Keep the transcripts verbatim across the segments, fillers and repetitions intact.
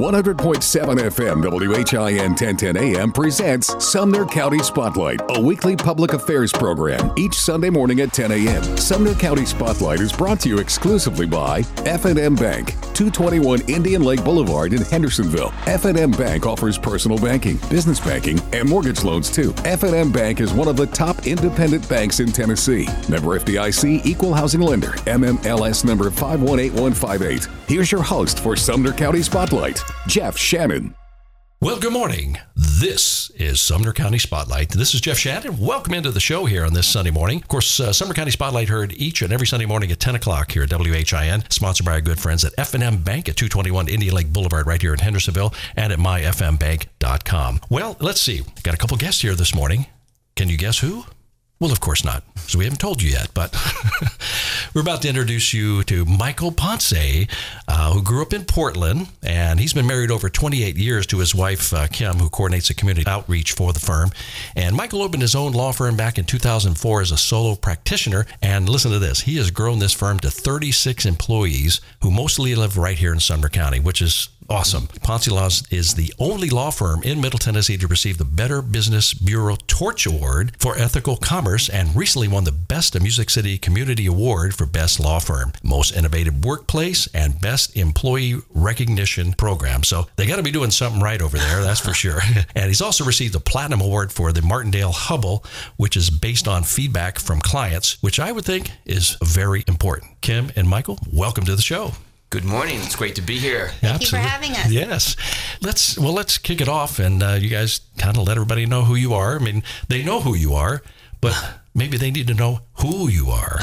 one hundred point seven F M W H I N ten ten A M presents Sumner County Spotlight, a weekly public affairs program each Sunday morning at ten A M Sumner County Spotlight is brought to you exclusively by F and M Bank, two twenty-one Indian Lake Boulevard in Hendersonville. F and M Bank offers personal banking, business banking, and mortgage loans too. F and M Bank is one of the top independent banks in Tennessee. Member F D I C, Equal Housing Lender, M M L S number five one eight one five eight. Here's your host for Sumner County Spotlight, Jeff Shannon. Well, good morning. This is Sumner County Spotlight. This is Jeff Shannon. Welcome into the show here on this Sunday morning. Of course, uh, Sumner County Spotlight heard each and every Sunday morning at ten o'clock here at W H I N, sponsored by our good friends at F and M Bank at two twenty-one Indian Lake Boulevard right here in Hendersonville and at my f m bank dot com. Well, let's see. Got a couple guests here this morning. Can you guess who? Well, of course not, so we haven't told you yet, but we're about to introduce you to Michael Ponce, uh, who grew up in Portland, and he's been married over twenty-eight years to his wife, uh, Kim, who coordinates the community outreach for the firm. And Michael opened his own law firm back in two thousand four as a solo practitioner, and listen to this, he has grown this firm to thirty-six employees who mostly live right here in Sumner County, which is awesome. Ponce Laws is the only law firm in Middle Tennessee to receive the Better Business Bureau Torch Award for Ethical Commerce and recently won the Best of Music City Community Award for Best Law Firm, Most Innovative Workplace, and Best Employee Recognition Program. So they got to be doing something right over there, that's for sure. And he's also received the Platinum Award for the Martindale-Hubbell, which is based on feedback from clients, which I would think is very important. Kim and Michael, welcome to the show. Good morning. It's great to be here. Thank Absolutely. you for having us. Yes. Let's, well, let's kick it off, and uh, you guys kind of let everybody know who you are. I mean, they know who you are, but maybe they need to know who you are.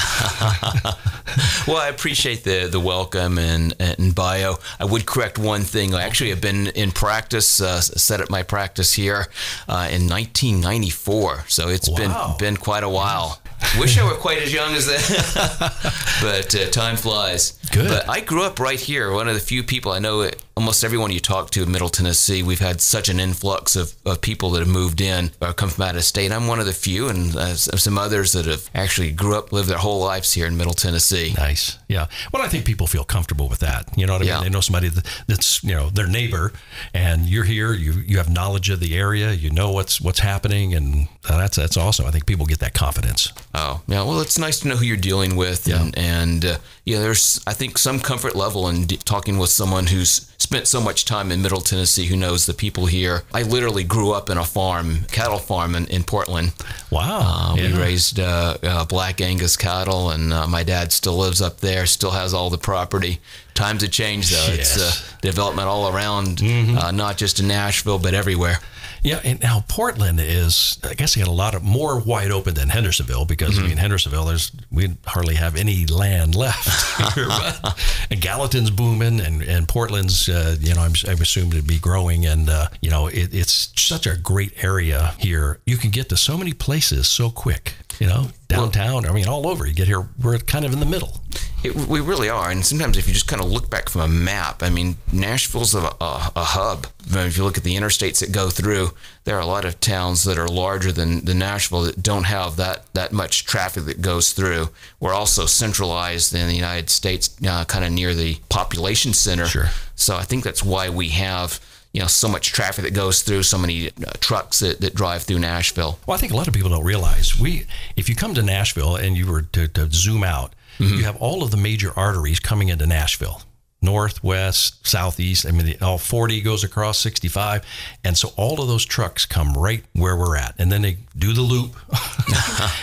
Well, I appreciate the the welcome and, and bio. I would correct one thing. I actually have been in practice, uh, set up my practice here uh, in nineteen ninety-four, so it's wow. been been quite a while. Wish I were quite as young as that, but uh, time flies. Good. But I grew up right here. One of the few people I know, almost everyone you talk to in Middle Tennessee, we've had such an influx of, of people that have moved in or come from out of state. I'm one of the few, and uh, some others that have actually grew up, lived their whole lives here in Middle Tennessee. Nice. Yeah. Well, I think people feel comfortable with that. You know what I mean? Yeah. They know somebody that's, you know, their neighbor, and you're here, you you have knowledge of the area, you know what's what's happening, and that's that's awesome. I think people get that confidence. Oh, yeah. Well, it's nice to know who you're dealing with. Yeah. And, and uh, yeah, there's, I think, some comfort level in de- talking with someone who's spent so much time in Middle Tennessee, who knows the people here. I literally grew up in a farm, cattle farm in, in Portland. Wow. Uh, yeah. We raised uh, uh, black Angus cattle, and uh, my dad still lives up there, still has all the property. Times have changed, though. Yes. It's uh, development all around, mm-hmm. uh, not just in Nashville, but everywhere. Yeah, and now Portland is, I guess, they had a lot of more wide open than Hendersonville, because mm-hmm. I mean, Hendersonville, there's we hardly have any land left here, but, and Gallatin's booming, and and Portland's, uh, you know, I'm I'm assumed to be growing, and uh, you know, it, it's such a great area here. You can get to so many places so quick, you know, downtown. Well, I mean, all over. You get here, we're kind of in the middle. It, we really are, and sometimes if you just kind of look back from a map, I mean, Nashville's a, a, a hub. I mean, if you look at the interstates that go through, there are a lot of towns that are larger than, than Nashville that don't have that, that much traffic that goes through. We're also centralized in the United States, uh, kind of near the population center. Sure. So I think that's why we have, you know, so much traffic that goes through, so many uh, trucks that, that drive through Nashville. Well, I think a lot of people don't realize, we, if you come to Nashville and you were to, to zoom out, mm-hmm. you have all of the major arteries coming into Nashville, north, west, southeast. I mean, all forty goes across sixty-five. And so all of those trucks come right where we're at. And then they do the loop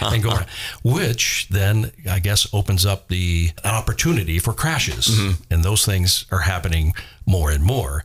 and go around, which then, I guess, opens up the opportunity for crashes. Mm-hmm. And those things are happening more and more.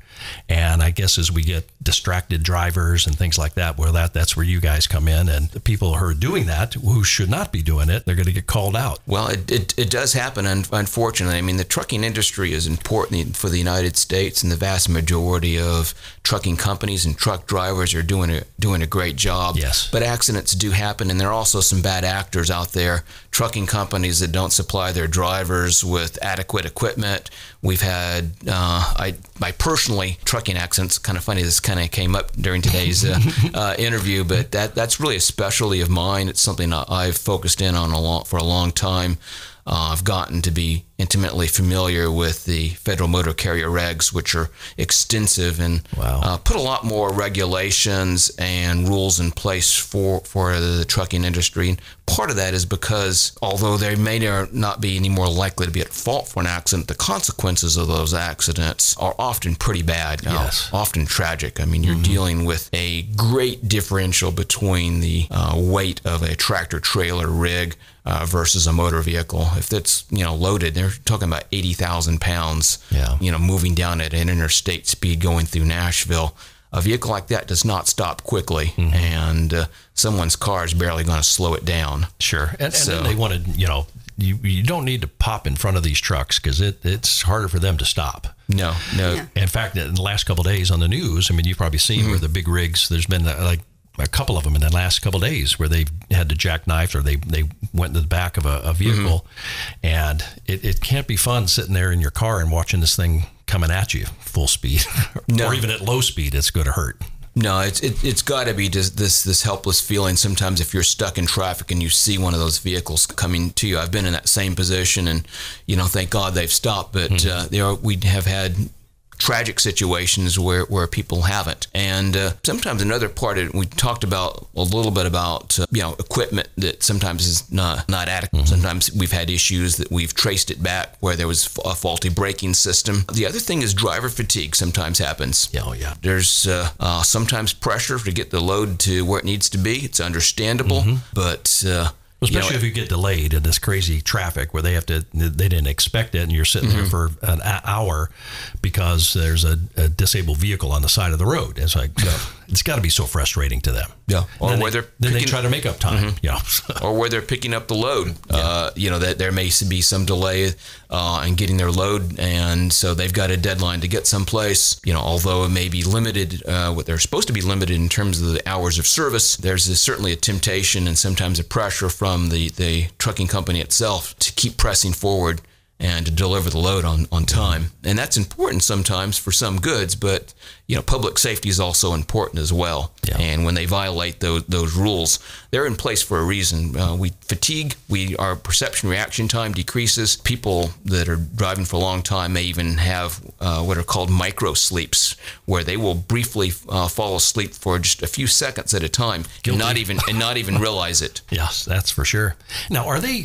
And I guess as we get distracted drivers and things like that, well, that that's where you guys come in, and the people who are doing that, who should not be doing it, they're going to get called out. Well, it it, it does happen, unfortunately. I mean, the trucking industry is in important for the United States, and the vast majority of trucking companies and truck drivers are doing a, doing a great job. Yes. But accidents do happen, and there are also some bad actors out there, trucking companies that don't supply their drivers with adequate equipment. We've had, uh, I, I personally, trucking accidents, kind of funny, this kind of came up during today's uh, uh, interview, but that that's really a specialty of mine. It's something I've focused in on a long, for a long time. Uh, I've gotten to be intimately familiar with the federal motor carrier regs, which are extensive and wow. uh, put a lot more regulations and rules in place for, for the trucking industry. And part of that is because although they may not be any more likely to be at fault for an accident, the consequences of those accidents are often pretty bad, uh, yes. often tragic. I mean, you're mm-hmm. dealing with a great differential between the uh, weight of a tractor trailer rig Uh, versus a motor vehicle. If it's, you know, loaded, they're talking about eighty thousand pounds, yeah. you know, moving down at an interstate speed going through Nashville. A vehicle like that does not stop quickly, mm-hmm. and uh, someone's car is barely going to slow it down. Sure. And, so, and then they want to, you know, you, you don't need to pop in front of these trucks because it, it's harder for them to stop. No, no. Yeah. In fact, in the last couple of days on the news, I mean, you've probably seen mm-hmm. where the big rigs, there's been like, a couple of them in the last couple of days where they had to jackknife or they, they went into the back of a, a vehicle mm-hmm. and it, it can't be fun sitting there in your car and watching this thing coming at you full speed no. or even at low speed. It's going to hurt. No, it's it, it's got to be just this this helpless feeling. Sometimes if you're stuck in traffic and you see one of those vehicles coming to you, I've been in that same position and, you know, thank God they've stopped, but mm-hmm. uh, there we have had tragic situations where, where people haven't. And uh, sometimes another part of it, we talked about a little bit about, uh, you know, equipment that sometimes is not, not adequate. Mm-hmm. Sometimes we've had issues that we've traced it back where there was a faulty braking system. The other thing is driver fatigue sometimes happens. Yeah, oh, yeah. There's uh, uh, sometimes pressure to get the load to where it needs to be. It's understandable, mm-hmm. but... Uh, Especially you know, if you get delayed in this crazy traffic where they have to, they didn't expect it, and you're sitting mm-hmm. there for an hour because there's a, a disabled vehicle on the side of the road. It's like, you know, it's got to be so frustrating to them. Yeah. Or then where they, they're then picking, they try to make up time. Mm-hmm. Yeah. You know. Or where they're picking up the load. Yeah. Uh, you know that there may be some delay uh, in getting their load, and so they've got a deadline to get someplace. You know, although it may be limited, uh, what they're supposed to be limited in terms of the hours of service. There's a, certainly a temptation and sometimes a pressure from. From the, the trucking company itself to keep pressing forward and to deliver the load on, on time. And that's important sometimes for some goods, but you know, public safety is also important as well. Yeah. And when they violate those those rules, they're in place for a reason. Uh, we fatigue, we our perception reaction time decreases. People that are driving for a long time may even have uh, what are called micro sleeps, where they will briefly uh, fall asleep for just a few seconds at a time, and not even and not even realize it. Yes, that's for sure. Now, are they?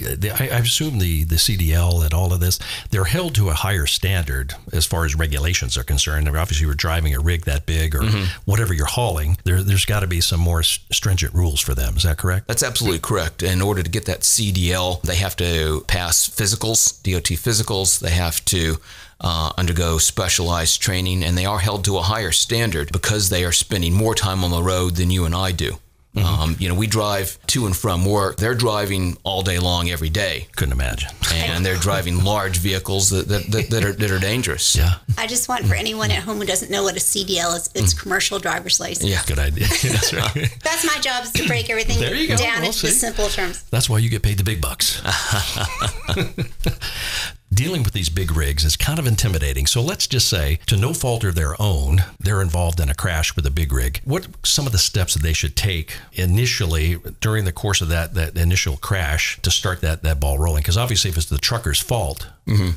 I, I assume the the C D L and all of this, they're held to a higher standard as far as regulations are concerned. I mean, obviously, we're driving a rig that big or mm-hmm. whatever you're hauling. There, there's got to be some more stringent rules for them. Is that correct? That's absolutely correct. In order to get that C D L, they have to pass physicals, D O T physicals. They have to Uh, undergo specialized training, and they are held to a higher standard because they are spending more time on the road than you and I do. Mm-hmm. Um, you know, we drive to and from work. They're driving all day long every day. Couldn't imagine. And they're driving large vehicles that that, that, that are that are dangerous. Yeah. I just want for anyone at home who doesn't know what a C D L is, it's commercial driver's license. Yeah, good idea. That's right. That's my job is to break everything there you go. down we'll into see. the simple terms. That's why you get paid the big bucks. Dealing with these big rigs is kind of intimidating. So let's just say, to no fault of their own, they're involved in a crash with a big rig. What are some of the steps that they should take initially during the course of that that initial crash to start that, that ball rolling? Because obviously if it's the trucker's fault, mm-hmm.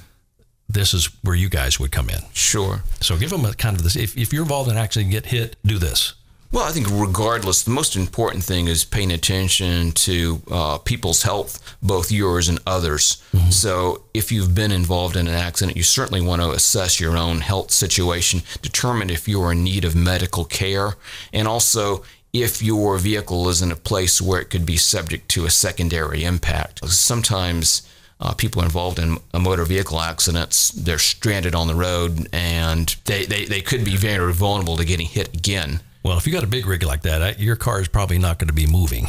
this is where you guys would come in. Sure. So give them a kind of this, if, if you're involved in an accident and get hit, do this. Well, I think regardless, the most important thing is paying attention to uh, people's health, both yours and others. Mm-hmm. So if you've been involved in an accident, you certainly want to assess your own health situation, determine if you are in need of medical care, and also if your vehicle is in a place where it could be subject to a secondary impact. Sometimes Uh, people involved in a motor vehicle accidents, they're stranded on the road, and they, they, they could be very vulnerable to getting hit again. Well, if you got a big rig like that, I, your car is probably not going to be moving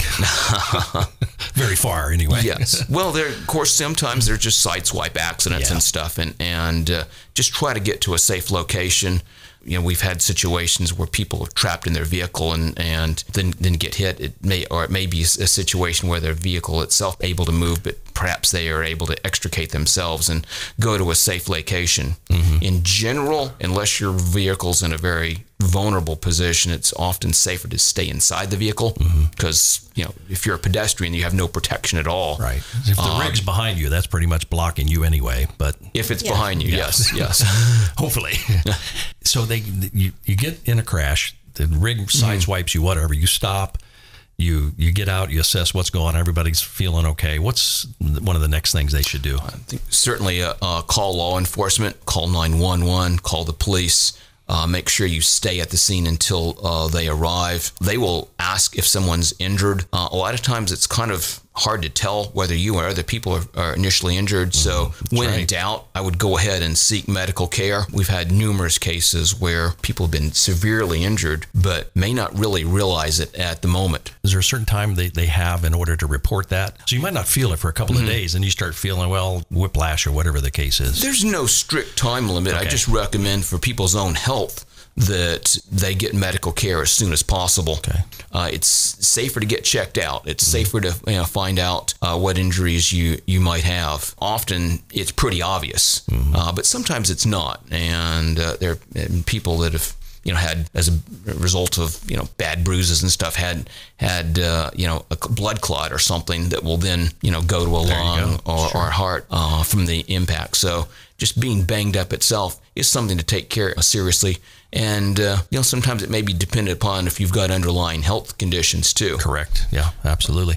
very far anyway. Yes. Well, there, of course, sometimes there's just sideswipe accidents yeah. and stuff, and, and uh, just try to get to a safe location. You know, we've had situations where people are trapped in their vehicle and, and then, then get hit. It may, or it may be a situation where their vehicle itself able to move, but perhaps they are able to extricate themselves and go to a safe location. Mm-hmm. In general, unless your vehicle's in a very vulnerable position, it's often safer to stay inside the vehicle because, mm-hmm. you know, if you're a pedestrian, you have no protection at all. Right. If the um, rig's behind you, that's pretty much blocking you anyway. But if it's yeah. behind you, yeah. yes, yes. Hopefully. So they, you, you get in a crash, the rig sideswipes you, whatever, you stop, you, you get out, you assess what's going on, everybody's feeling okay. What's one of the next things they should do? I think certainly uh, uh, call law enforcement, call nine one one, call the police. Uh, make sure you stay at the scene until uh, they arrive. They will ask if someone's injured. Uh, a lot of times it's kind of hard to tell whether you or other people are, are initially injured. So mm-hmm. when right. in doubt, I would go ahead and seek medical care. We've had numerous cases where people have been severely injured, but may not really realize it at the moment. Is there a certain time they, they have in order to report that? So you might not feel it for a couple mm-hmm. of days and you start feeling, well, whiplash or whatever the case is. There's no strict time limit. Okay. I just recommend for people's own health that they get medical care as soon as possible. Okay. Uh, it's safer to get checked out. It's mm-hmm. safer to you know, find out uh, what injuries you, you might have. Often it's pretty obvious, mm-hmm. uh, but sometimes it's not. And uh, there are people that have you know had as a result of you know bad bruises and stuff had had uh, you know a blood clot or something that will then you know go to a there lung or, sure. or heart uh, from the impact. So just being banged up itself is something to take care of seriously. And, uh, you know, sometimes it may be dependent upon if you've got underlying health conditions, too. Correct. Yeah, absolutely.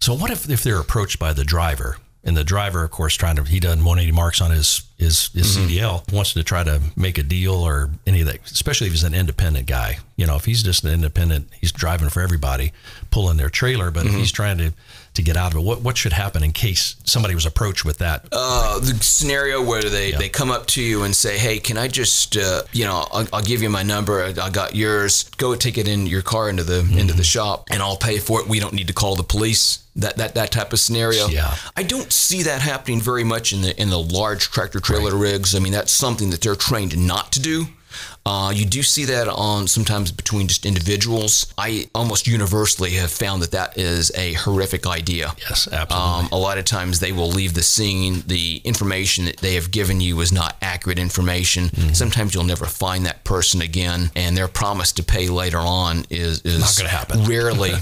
So what if, if they're approached by the driver? And the driver, of course, trying to, he doesn't want any marks on his, his, his mm-hmm. C D L, wants to try to make a deal or any of that, especially if he's an independent guy. You know, if he's just an independent, he's driving for everybody, pulling their trailer, but mm-hmm. if he's trying to, to get out of it, what, what should happen in case somebody was approached with that? Uh, the scenario where they, yeah. they come up to you and say, hey, can I just, uh, you know, I'll, I'll give you my number. I, I got yours. Go take it in your car into the, mm-hmm. into the shop and I'll pay for it. We don't need to call the police. That, that that type of scenario. Yeah. I don't see that happening very much in the in the large tractor trailer right. rigs. I mean, that's something that they're trained not to do. Uh, you do see that on sometimes between just individuals. I almost universally have found that that is a horrific idea. Yes, absolutely. Um, a lot of times they will leave the scene. The information that they have given you is not accurate information. Mm-hmm. Sometimes you'll never find that person again, and their promise to pay later on is, is not going to happen. Rarely,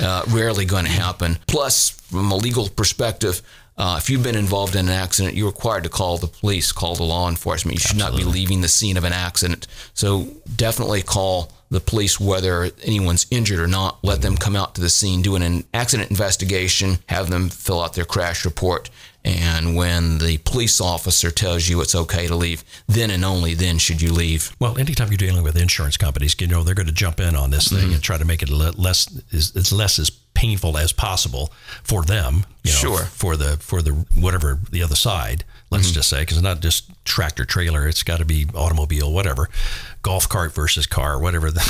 uh, rarely going to happen. Plus, from a legal perspective, Uh, if you've been involved in an accident, you're required to call the police, call the law enforcement. You should Absolutely. not be leaving the scene of an accident. So definitely call the police, whether anyone's injured or not. Let mm-hmm. them come out to the scene, do an accident investigation, have them fill out their crash report. And when the police officer tells you it's okay to leave, then and only then should you leave. Well, anytime you're dealing with insurance companies, you know, they're going to jump in on this thing mm-hmm. and try to make it less as less as painful as possible for them, you know, sure. for the for the whatever the other side, let's mm-hmm. just say, because it's not just tractor trailer, it's got to be automobile, whatever, golf cart versus car, whatever. The,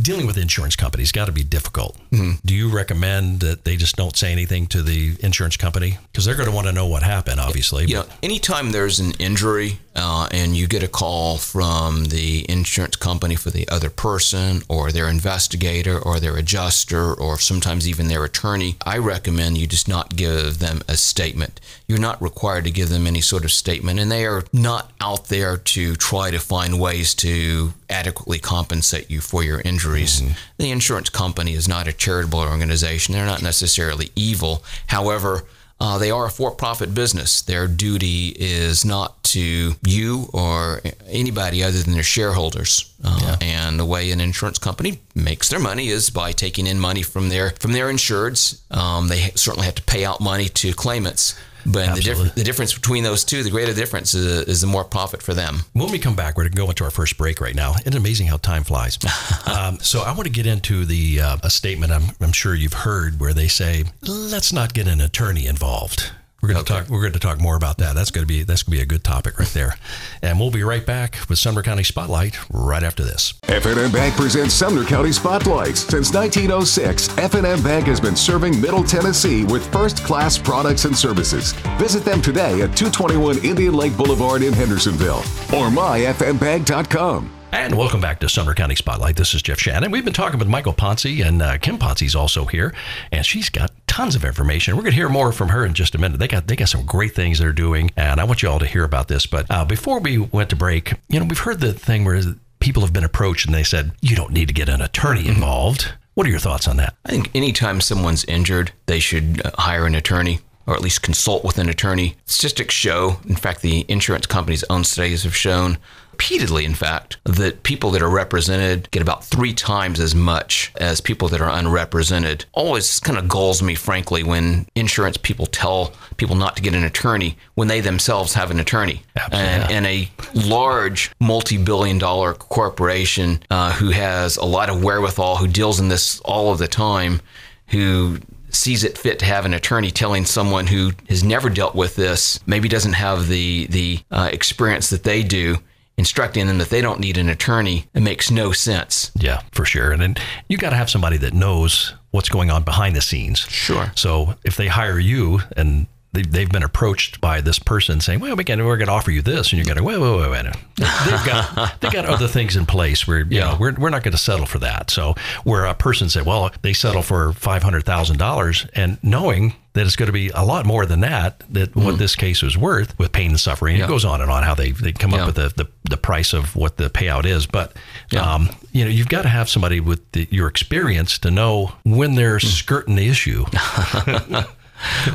dealing with insurance companies got to be difficult. Mm-hmm. Do you recommend that they just don't say anything to the insurance company because they're going to want to know what happened, obviously? Yeah, but. Anytime there's an injury uh, and you get a call from the insurance company for the other person or their investigator or their adjuster, or sometimes even their attorney, I recommend you just not give them a statement. You're not required to give them any sort of statement, and they are not out there to try to find ways to adequately compensate you for your injuries. Mm-hmm. The insurance company is not a charitable organization. They're not necessarily evil. However, Uh, they are a for-profit business. Their duty is not to you or anybody other than their shareholders. Uh, yeah. And the way an insurance company makes their money is by taking in money from their from their insureds. Um, they certainly have to pay out money to claimants. But the, diff- the difference between those two, the greater difference is, is the more profit for them. When we come back, we're going to go into our first break right now. Isn't it amazing how time flies? um, so I want to get into the uh, a statement I'm, I'm sure you've heard where they say, let's not get an attorney involved. We're going to okay. talk. We're going to talk more about that. That's going to be that's going to be a good topic right there. And we'll be right back with Sumner County Spotlight right after this. F and M Bank presents Sumner County Spotlight. Since nineteen oh six, F and M Bank has been serving Middle Tennessee with first-class products and services. Visit them today at two twenty-one Indian Lake Boulevard in Hendersonville or my f m bank dot com. And welcome back to Sumner County Spotlight. This is Jeff Shannon. We've been talking with Michael Ponce, and uh, Kim Ponce's also here, and she's got tons of information. We're going to hear more from her in just a minute. They got they got some great things they're doing, and I want you all to hear about this. But uh, before we went to break, you know, we've heard the thing where people have been approached and they said, you don't need to get an attorney involved. What are your thoughts on that? I think anytime someone's injured, they should hire an attorney, or at least consult with an attorney. Statistics show, in fact, the insurance company's own studies have shown repeatedly, in fact, that people that are represented get about three times as much as people that are unrepresented. Always kind of galls me, frankly, when insurance people tell people not to get an attorney when they themselves have an attorney. And, and a large multi-billion dollar corporation uh, who has a lot of wherewithal, who deals in this all of the time, who sees it fit to have an attorney telling someone who has never dealt with this, maybe doesn't have the, the uh, experience that they do, instructing them that they don't need an attorney, it makes no sense. Yeah, for sure. And then you got to have somebody that knows what's going on behind the scenes. Sure. So if they hire you and they've been approached by this person saying, well, we can, we're going to offer you this. And you're going to, wait, wait, wait, wait. They've got, they've got other things in place where, you yeah. know, we're, we're not going to settle for that. So where a person said, well, they settle for five hundred thousand dollars and knowing that it's going to be a lot more than that, that mm. what this case was worth with pain and suffering. Yeah. It goes on and on how they, they come yeah. up with the, the, the price of what the payout is. But, yeah. um, you know, you've got to have somebody with the, your experience to know when they're mm. skirting the issue.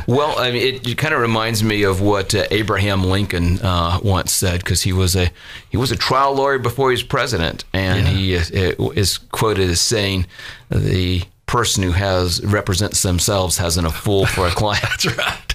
Well, I mean, it, it kind of reminds me of what uh, Abraham Lincoln uh, once said, because he was a he was a trial lawyer before he was president, and yeah. he uh, is quoted as saying, "The person who has represents themselves hasn't a fool for a client." That's right.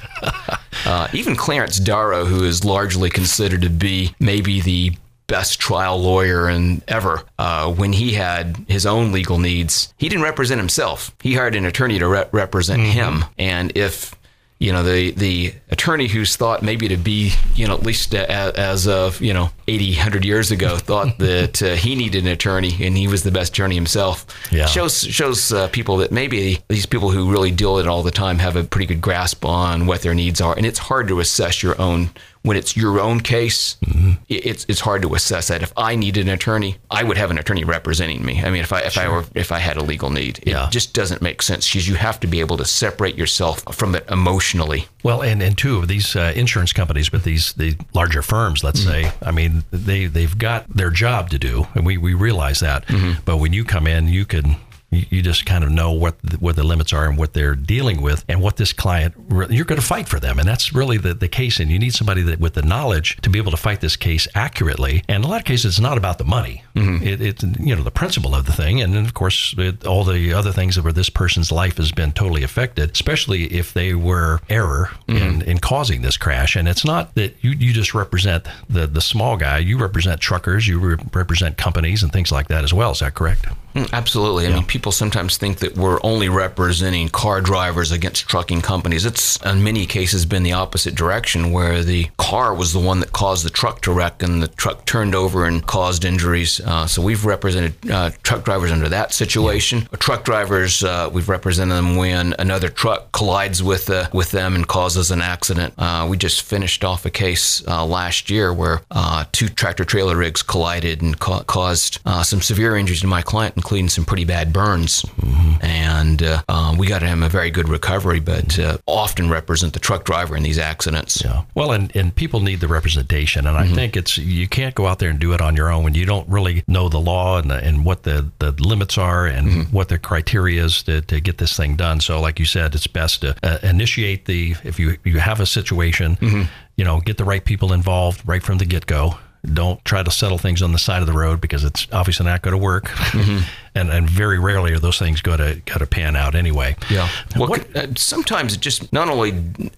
uh, even Clarence Darrow, who is largely considered to be maybe the best trial lawyer and ever, uh, when he had his own legal needs, he didn't represent himself. He hired an attorney to re- represent mm-hmm. him. And if, you know, the, the attorney who's thought maybe to be, you know, at least uh, as of, you know, eighty, one hundred years ago, thought that uh, he needed an attorney and he was the best attorney himself, yeah. shows shows uh, people that maybe these people who really deal with it all the time have a pretty good grasp on what their needs are. And it's hard to assess your own. When it's your own case, mm-hmm. it's it's hard to assess that. If I needed an attorney, I would have an attorney representing me. I mean, if I if sure. I were if I had a legal need, it yeah. just doesn't make sense because you have to be able to separate yourself from it emotionally. Well, and and two of these uh, insurance companies, but these the larger firms, let's mm-hmm. say, I mean, they they've got their job to do, and we we realize that. Mm-hmm. But when you come in, you can. You just kind of know what the, what the limits are and what they're dealing with and what this client, you're going to fight for them. And that's really the, the case. And you need somebody that with the knowledge to be able to fight this case accurately. And in a lot of cases, it's not about the money. Mm-hmm. It, it's, you know, the principle of the thing. And then, of course, it, all the other things where this person's life has been totally affected, especially if they were error mm-hmm. in, in causing this crash. And it's not that you, you just represent the, the small guy. You represent truckers. You re- represent companies and things like that as well. Is that correct? Absolutely. Yeah. I mean, people sometimes think that we're only representing car drivers against trucking companies. It's in many cases been the opposite direction where the car was the one that caused the truck to wreck and the truck turned over and caused injuries. Uh, so we've represented uh, truck drivers under that situation. Yeah. Truck drivers, uh, we've represented them when another truck collides with uh, with them and causes an accident. Uh, we just finished off a case uh, last year where uh, two tractor trailer rigs collided and ca- caused uh, some severe injuries to my client, including some pretty bad burns. Mm-hmm. And uh, um, we got him a very good recovery, but uh, often represent the truck driver in these accidents. Yeah. Well, and, and people need the representation. And mm-hmm. I think it's you can't go out there and do it on your own when you don't really know the law and the, and what the, the limits are and mm-hmm. what the criteria is to, to get this thing done. So like you said, it's best to uh, initiate the, if you, you have a situation, mm-hmm. you know, get the right people involved right from the get-go. Don't try to settle things on the side of the road because it's obviously not going to work. Mm-hmm. and, and very rarely are those things going to going to pan out anyway. Yeah. Well, what, uh, sometimes it just not only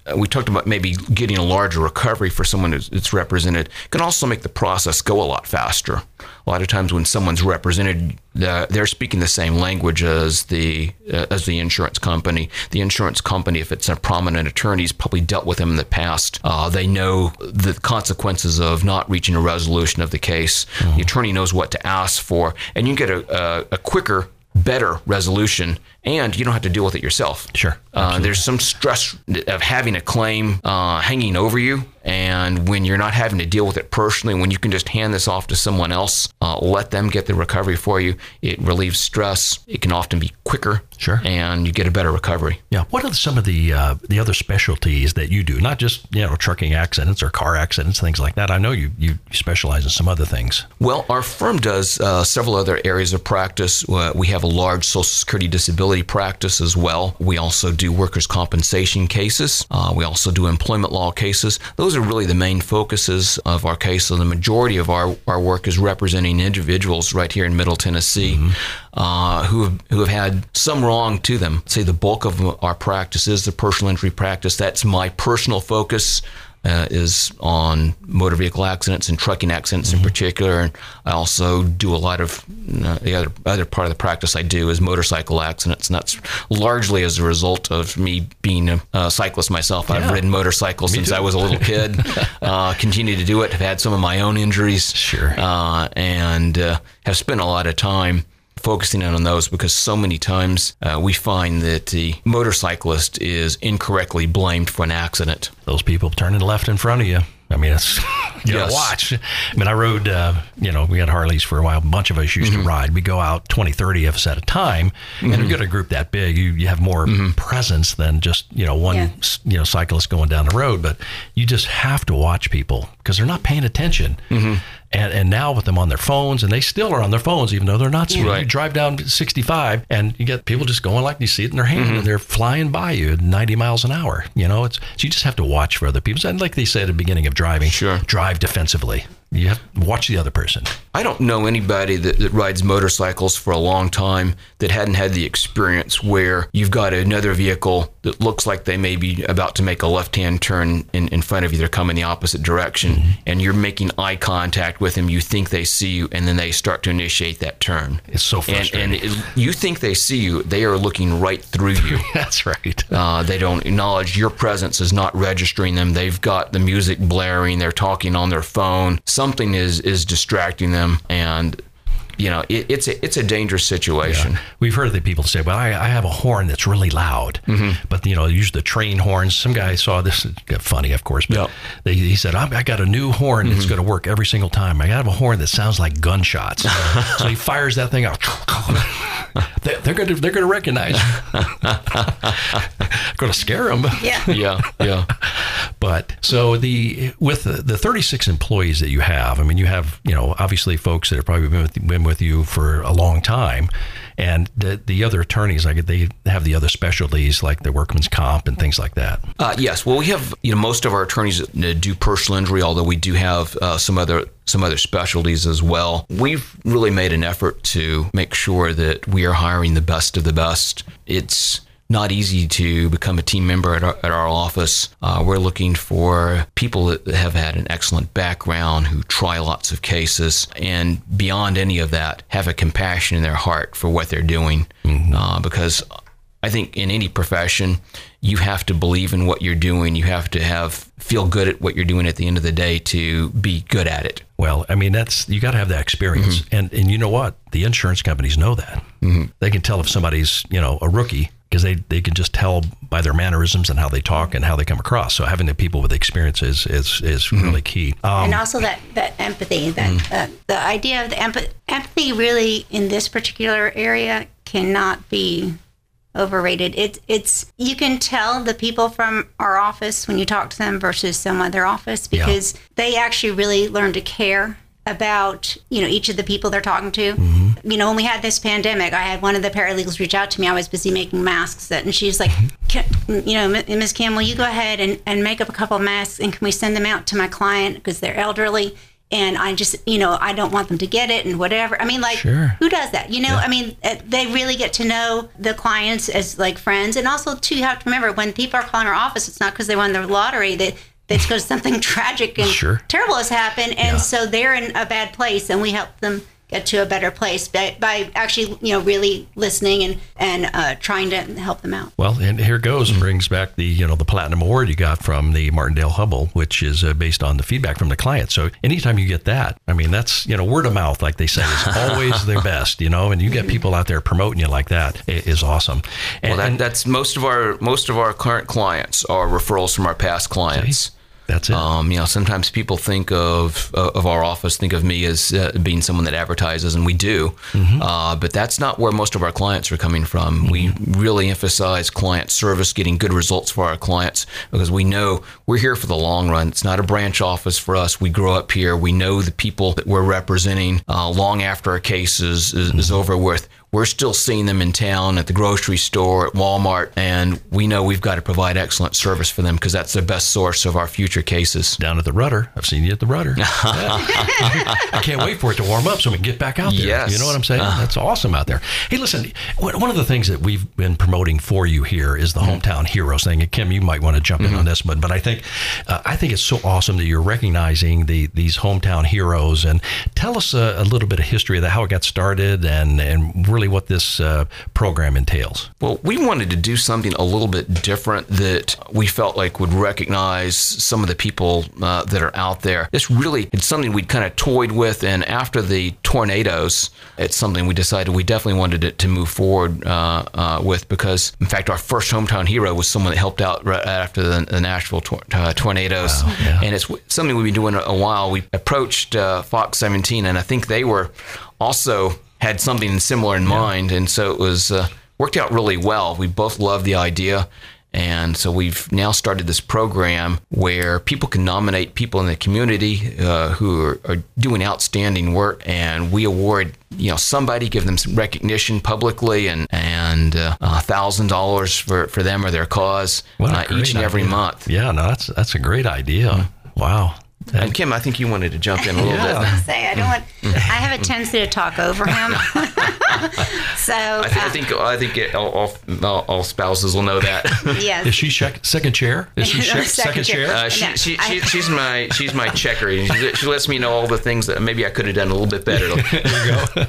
uh, we talked about maybe getting a larger recovery for someone that's represented, can also make the process go a lot faster. A lot of times when someone's represented, uh, they're speaking the same language as the uh, as the insurance company. The insurance company, if it's a prominent attorney, has probably dealt with them in the past. Uh, they know the consequences of not reaching a resolution of the case. Mm-hmm. The attorney knows what to ask for, and you can get a, a, a quicker, better resolution, and you don't have to deal with it yourself. Sure. Uh, there's some stress of having a claim uh, hanging over you, and when you're not having to deal with it personally, when you can just hand this off to someone else, uh, let them get the recovery for you, it relieves stress. It can often be quicker. Sure. And you get a better recovery. Yeah. What are some of the uh, the other specialties that you do? Not just, you know, trucking accidents or car accidents, things like that. I know you, you specialize in some other things. Well, our firm does uh, several other areas of practice. Uh, we have a large Social Security disability practice as well. We also do workers' compensation cases. Uh, we also do employment law cases. Those are really the main focuses of our case. So the majority of our, our work is representing individuals right here in Middle Tennessee. Mm-hmm. Uh, who have, who have had some wrong to them. Say the bulk of our practice is the personal injury practice. That's my personal focus. Uh, is on motor vehicle accidents and trucking accidents mm-hmm. in particular. And I also do a lot of, you know, the other other part of the practice I do is motorcycle accidents. And that's largely as a result of me being a, a cyclist myself. Yeah. I've ridden motorcycles me since too. I was a little kid, uh, continue to do it. I've had some of my own injuries. Sure. Uh, and uh, have spent a lot of time focusing on those, because so many times uh, we find that the motorcyclist is incorrectly blamed for an accident. Those people turning left in front of you. I mean, it's, you yes. know, watch. I mean, I rode, uh, you know, we had Harleys for a while. A bunch of us used mm-hmm. to ride. We go out twenty, thirty of us at a time. Mm-hmm. And if you get a group that big, you, you have more mm-hmm. presence than just, you know, one, yeah. you know, cyclist going down the road. But you just have to watch people because they're not paying attention. Mm-hmm. And and now with them on their phones, and they still are on their phones, even though they're not. Yeah. Right. You drive down sixty-five and you get people just going like you see it in their hand mm-hmm. and they're flying by you at ninety miles an hour. You know, it's, so you just have to watch for other people. And like they say at the beginning of driving, sure. drive defensively. You have to watch the other person. I don't know anybody that, that rides motorcycles for a long time that hadn't had the experience where you've got another vehicle that looks like they may be about to make a left-hand turn in, in front of you. They're coming the opposite direction, mm-hmm. and you're making eye contact with them. You think they see you, and then they start to initiate that turn. It's so frustrating. And, and it, you think they see you. They are looking right through you. That's right. Uh, they don't acknowledge your presence is not registering them. They've got the music blaring. They're talking on their phone. Something is, is distracting them, and you know it, it's a, it's a dangerous situation. Yeah. We've heard that people say, "Well, I, I have a horn that's really loud," mm-hmm. but you know, use the train horns. Some guy saw this, funny, of course, but yep. they, he said, I'm, "I got a new horn mm-hmm. that's going to work every single time. I have a horn that sounds like gunshots." So he fires that thing out. They're going to they're going to recognize. Going to scare them. Yeah. Yeah. Yeah. But so the with the, the thirty-six employees that you have, I mean, you have, you know, obviously folks that have probably been with, been with you for a long time. And the, the other attorneys, like they have the other specialties like the workman's comp and things like that. Uh, yes. Well, we have, you know, most of our attorneys do personal injury, although we do have uh, some other some other specialties as well. We've really made an effort to make sure that we are hiring the best of the best. It's not easy to become a team member at our, at our office. Uh, we're looking for people that have had an excellent background, who try lots of cases, and beyond any of that, have a compassion in their heart for what they're doing. Mm-hmm. Uh, because I think in any profession, you have to believe in what you're doing. You have to have feel good at what you're doing at the end of the day to be good at it. Well, I mean, that's, you got to have that experience. Mm-hmm. And, and you know what? The insurance companies know that. Mm-hmm. They can tell if somebody's, you know, a rookie, because they, they can just tell by their mannerisms and how they talk and how they come across. So having the people with experience is is, is mm-hmm. really key. Um, and also that, that empathy, that mm-hmm. uh, the idea of the empath- empathy really in this particular area cannot be overrated. It, it's, you can tell the people from our office when you talk to them versus some other office, because yeah. they actually really learn to care about, you know, each of the people they're talking to. Mm-hmm. You know, when we had this pandemic, I had one of the paralegals reach out to me. I was busy making masks, that, and she was like, can, you know, Miz Kim, will you go ahead and, and make up a couple of masks, and can we send them out to my client because they're elderly? and I just, you know, I don't want them to get it and whatever. I mean, like, sure. who does that? You know, yeah. I mean, they really get to know the clients as like friends. And also, too, you have to remember, when people are calling our office, it's not because they won the lottery. They, it's because something tragic and sure. terrible has happened. And yeah. so they're in a bad place, and we help them get to a better place by, by actually, you know, really listening and, and uh, trying to help them out. Well, and here goes, brings back the, you know, the platinum award you got from the Martindale-Hubbell, which is uh, based on the feedback from the client. So anytime you get that, I mean, that's, you know, word of mouth, like they say, is always their best, you know, and you get people out there promoting you like that is awesome. And, well, that, that's most of our, most of our current clients are referrals from our past clients. See? That's it. Um, you know, sometimes people think of uh, of our office, think of me as uh, being someone that advertises, and we do. Mm-hmm. Uh, but that's not where most of our clients are coming from. Mm-hmm. We really emphasize client service, getting good results for our clients, because we know we're here for the long run. It's not a branch office for us. We grow up here. We know the people that we're representing uh, long after our case is, is, mm-hmm. is over with. We're still seeing them in town, at the grocery store, at Walmart, and we know we've got to provide excellent service for them, because that's the best source of our future cases. Down at the Rudder. I've seen you at the Rudder. I can't wait for it to warm up so we can get back out there. Yes. You know what I'm saying? That's awesome out there. Hey, listen, one of the things that we've been promoting for you here is the Hometown Heroes thing. And Kim, you might want to jump mm-hmm. in on this one, but I think uh, I think it's so awesome that you're recognizing the these hometown heroes. And tell us a, a little bit of history of that, how it got started, and, and really what this uh, program entails. Well, we wanted to do something a little bit different that we felt like would recognize some of the people uh, that are out there. This really is something we'd kind of toyed with, and after the tornadoes, it's something we decided we definitely wanted it to move forward uh, uh, with, because, in fact, our first hometown hero was someone that helped out right after the, the Nashville tor- uh, tornadoes. Wow, yeah. And it's something we've been doing a while. We approached uh, Fox seventeen, and I think they were also had something similar in yeah. mind, and so it was uh, worked out really well. We both loved the idea, and so we've now started this program where people can nominate people in the community uh, who are, are doing outstanding work, and we award you know somebody, give them some recognition publicly, and and uh, one thousand dollars for, for them or their cause uh, each and every idea. month. Yeah, no, that's that's a great idea. Mm-hmm. Wow. And Kim, I think you wanted to jump in a little yeah. bit. I was going to say, I don't want, I have a tendency to talk over him. so I, th- uh, I think I think it, all, all, all spouses will know that. Yes. Is she check, second chair? Is she second, second chair? chair? Uh, she, no, she, I, she, she's my she's my checker. She, she lets me know all the things that maybe I could have done a little bit better. There you go.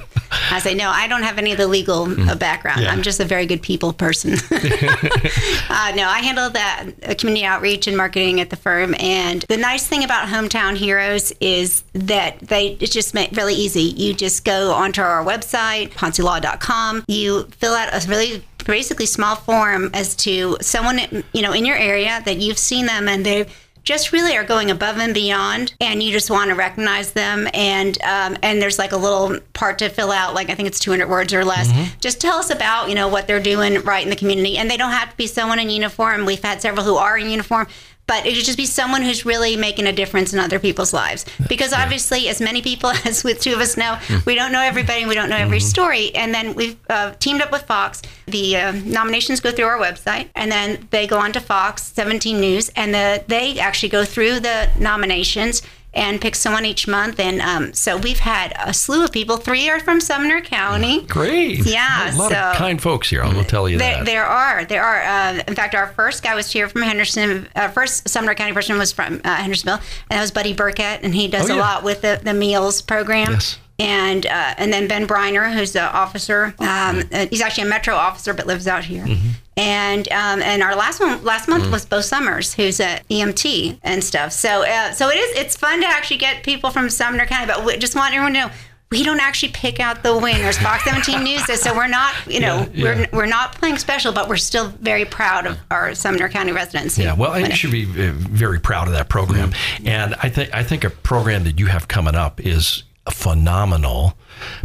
I say, no, I don't have any of the legal mm. background. Yeah. I'm just a very good people person. uh, no, I handle that uh, community outreach and marketing at the firm. And the nice thing about Hometown Heroes is that they it's just made really easy. You just go onto our website, Ponce Law dot com. You fill out a really basically small form as to someone, you know, in your area that you've seen them and they've just really are going above and beyond, and you just want to recognize them. And um, and there's like a little part to fill out, like I think it's two hundred words or less. Mm-hmm. Just tell us about, you know, what they're doing right in the community. And they don't have to be someone in uniform. We've had several who are in uniform, but it should just be someone who's really making a difference in other people's lives. Because obviously, as many people as the two of us know, we don't know everybody, we don't know every mm-hmm. story. And then we've uh, teamed up with Fox. The uh, nominations go through our website, and then they go on to Fox seventeen News, and the, they actually go through the nominations and pick someone each month. And um, so we've had a slew of people. Three are from Sumner County. Great. Yeah. A lot so of kind folks here, I will tell you there, that. There are. There are. Uh, in fact, our first guy was here from Henderson. Our first Sumner County person was from uh, Hendersonville, and that was Buddy Burkett, and he does oh, yeah. a lot with the, the meals program. Yes. And uh, and then Ben Briner, who's an officer. Um, uh, he's actually a Metro officer, but lives out here. Mm-hmm. And um, and our last one last month mm-hmm. was Bo Summers, who's an E M T and stuff. So uh, so it is it's fun to actually get people from Sumner County, but we just want everyone to know we don't actually pick out the winners. Fox seventeen News does, so we're not you know yeah, yeah. we're we're not playing special, but we're still very proud of our Sumner County residents. Yeah, well, and you should be very proud of that program. Mm-hmm. And I think I think a program that you have coming up is phenomenal,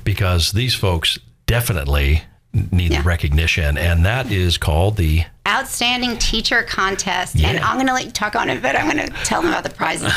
because these folks definitely need yeah. the recognition, and that is called the Outstanding Teacher Contest. Yeah. And I'm going to let you talk on it, but I'm going to tell them about the prizes.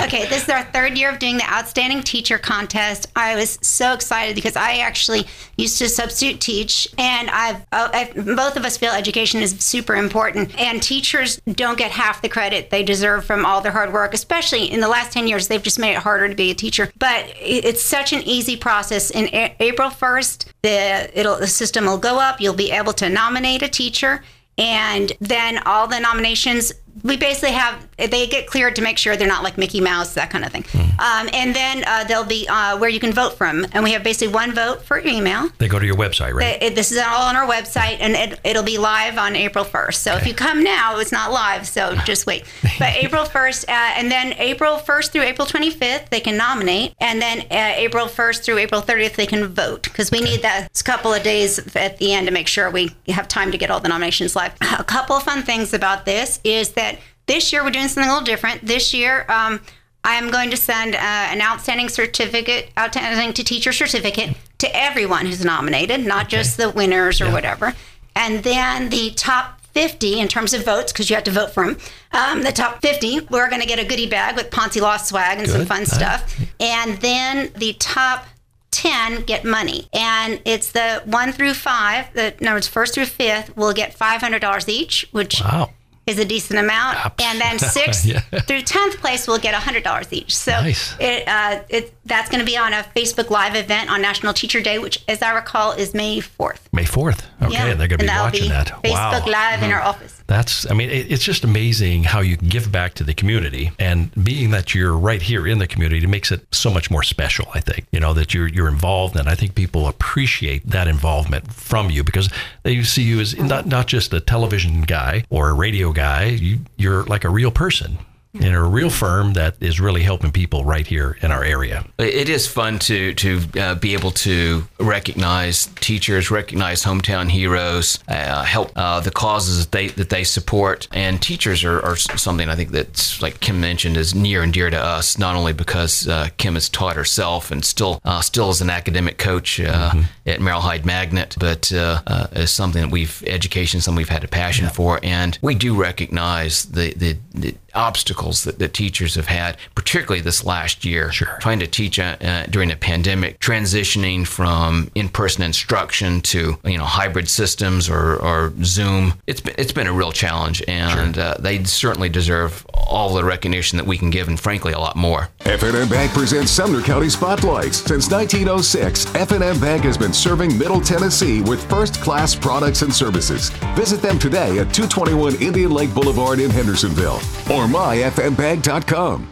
Okay, this is our third year of doing the Outstanding Teacher Contest. I was so excited because I actually used to substitute teach, and I've, I've both of us feel education is super important, and teachers don't get half the credit they deserve from all their hard work, especially in the last ten years. They've just made it harder to be a teacher, but it's such an easy process. In a- April first, the, it'll, the system will go up. You'll be able to nominate a teacher. And then all the nominations, we basically have, they get cleared to make sure they're not like Mickey Mouse, that kind of thing. Mm. Um, and then uh, there'll be uh, where you can vote from. And we have basically one vote for email. They go to your website, right? It, it, this is all on our website, and it, it'll be live on April first. So okay. If you come now, it's not live, so just wait. But April first, uh, and then April first through April twenty-fifth, they can nominate. And then uh, April first through April thirtieth, they can vote. Because we okay. need that couple of days at the end to make sure we have time to get all the nominations live. A couple of fun things about this is that this year, we're doing something a little different. This year, um, I'm going to send uh, an outstanding certificate, outstanding to teacher certificate to everyone who's nominated, not okay. just the winners or yeah. whatever. And then the top fifty in terms of votes, because you have to vote for them, um, the top fifty, we're going to get a goodie bag with Ponce Law swag and Good. some fun All stuff. Right. And then the top ten get money. And it's the one through five, the numbers first through fifth, will get five hundred dollars each, which... Wow. is a decent amount, and then sixth yeah. through tenth place will get one hundred dollars each. So nice. it, uh, it that's going to be on a Facebook Live event on National Teacher Day, which, as I recall, is May fourth. May fourth. Okay, yeah. They're going to be watching be that. Facebook wow. Live mm-hmm. in our office. That's, I mean, it, it's just amazing how you give back to the community, and being that you're right here in the community, it makes it so much more special, I think, you know, that you're you're involved, and I think people appreciate that involvement from you, because they see you as not, not just a television guy or a radio guy, you, you're like a real person in a real firm that is really helping people right here in our area. It is fun to to uh, be able to recognize teachers, recognize hometown heroes, uh, help uh, the causes that they that they support. And teachers are, are something I think that's, like Kim mentioned, is near and dear to us. Not only because uh, Kim has taught herself and still uh, still is an academic coach uh, mm-hmm. at Merrill Hyde Magnet, but uh, uh, is something that we've education, something we've had a passion yeah. for, and we do recognize the the. the obstacles that the teachers have had, particularly this last year, sure. trying to teach uh, during a pandemic, transitioning from in-person instruction to, you know, hybrid systems or, or Zoom. It's been, it's been a real challenge, and sure. uh, they certainly deserve all the recognition that we can give, and frankly, a lot more. F and M Bank presents Sumner County Spotlights. Since nineteen oh six, F and M Bank has been serving Middle Tennessee with first-class products and services. Visit them today at two twenty-one Indian Lake Boulevard in Hendersonville, or my f m bank dot com.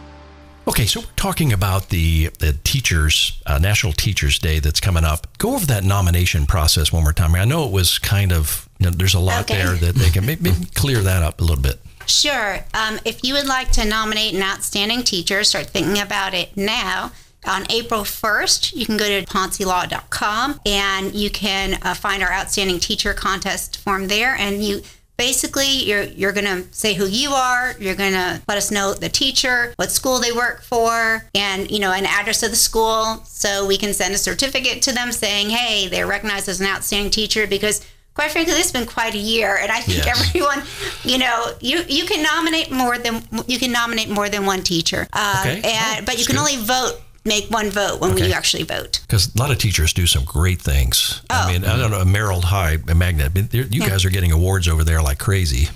Okay, so we're talking about the, the teachers, uh, National Teachers Day that's coming up. Go over that nomination process one more time. I know it was kind of, you know, there's a lot okay. there that they can maybe clear that up a little bit. Sure. Um, if you would like to nominate an outstanding teacher, start thinking about it now. On April first, you can go to Ponce Law dot com, and you can uh, find our Outstanding Teacher Contest form there, and you... Basically, you're you're going to say who you are. You're going to let us know the teacher, what school they work for, and, you know, an address of the school. So we can send a certificate to them saying, hey, they're recognized as an outstanding teacher, because quite frankly, this has been quite a year. And I think yes. everyone, you know, you, you can nominate more than you can nominate more than one teacher. Uh, okay. and, oh, but you can good. only vote. Make one vote when okay. we actually vote. Because a lot of teachers do some great things. Oh. I mean, I don't know, Merrill Hyde Magnet, but you yeah. guys are getting awards over there like crazy.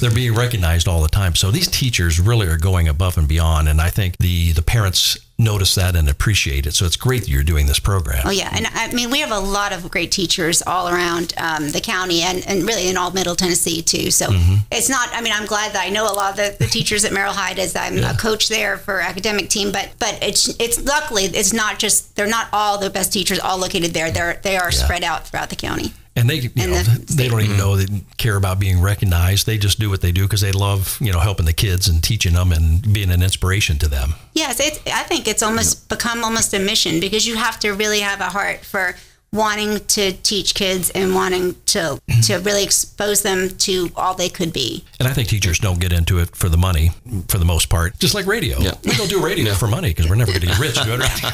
They're being recognized all the time. So these teachers really are going above and beyond. And I think the, the parents notice that and appreciate it. So it's great that you're doing this program. Oh, yeah. And I mean, we have a lot of great teachers all around um, the county, and, and really in all Middle Tennessee, too. So mm-hmm. it's not, I mean, I'm glad that I know a lot of the, the teachers at Merrill Hyde, as I'm yeah. a coach there for academic team. But but it's it's luckily, it's not just, they're not all the best teachers all located there. They're, they are yeah. spread out throughout the county. And they, you and know, the they don't even know they care about being recognized. They just do what they do because they love, you know, helping the kids and teaching them and being an inspiration to them. Yes, it's, I think it's almost become almost a mission, because you have to really have a heart for wanting to teach kids and wanting to to really expose them to all they could be. And I think teachers don't get into it for the money, for the most part, just like radio. Yeah. We don't do radio yeah. for money, because we're never going to get rich doing radio.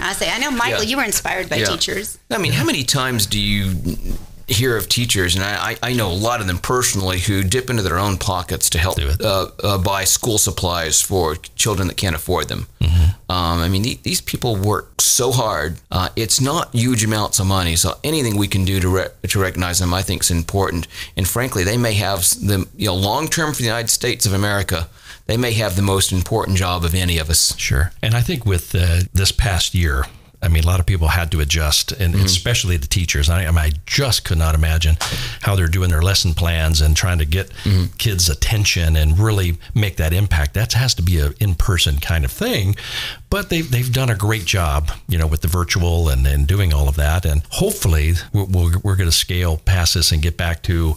I say, I know, Michael, yeah. you were inspired by yeah. teachers. I mean, how many times do you... hear of teachers, and I, I know a lot of them personally, who dip into their own pockets to help uh, uh, buy school supplies for children that can't afford them. Mm-hmm. Um, I mean, th- these people work so hard. Uh, it's not huge amounts of money, so anything we can do to re- to recognize them, I think, is important. And frankly, they may have the you know long term for the United States of America. They may have the most important job of any of us. Sure, and I think with uh, this past year. I mean, a lot of people had to adjust, and mm-hmm. especially the teachers. I, I, mean, I just could not imagine how they're doing their lesson plans and trying to get mm-hmm. kids' attention and really make that impact. That has to be an in-person kind of thing. But they've, they've done a great job, you know, with the virtual and, and doing all of that. And hopefully we'll, we'll, we're going to scale past this and get back to,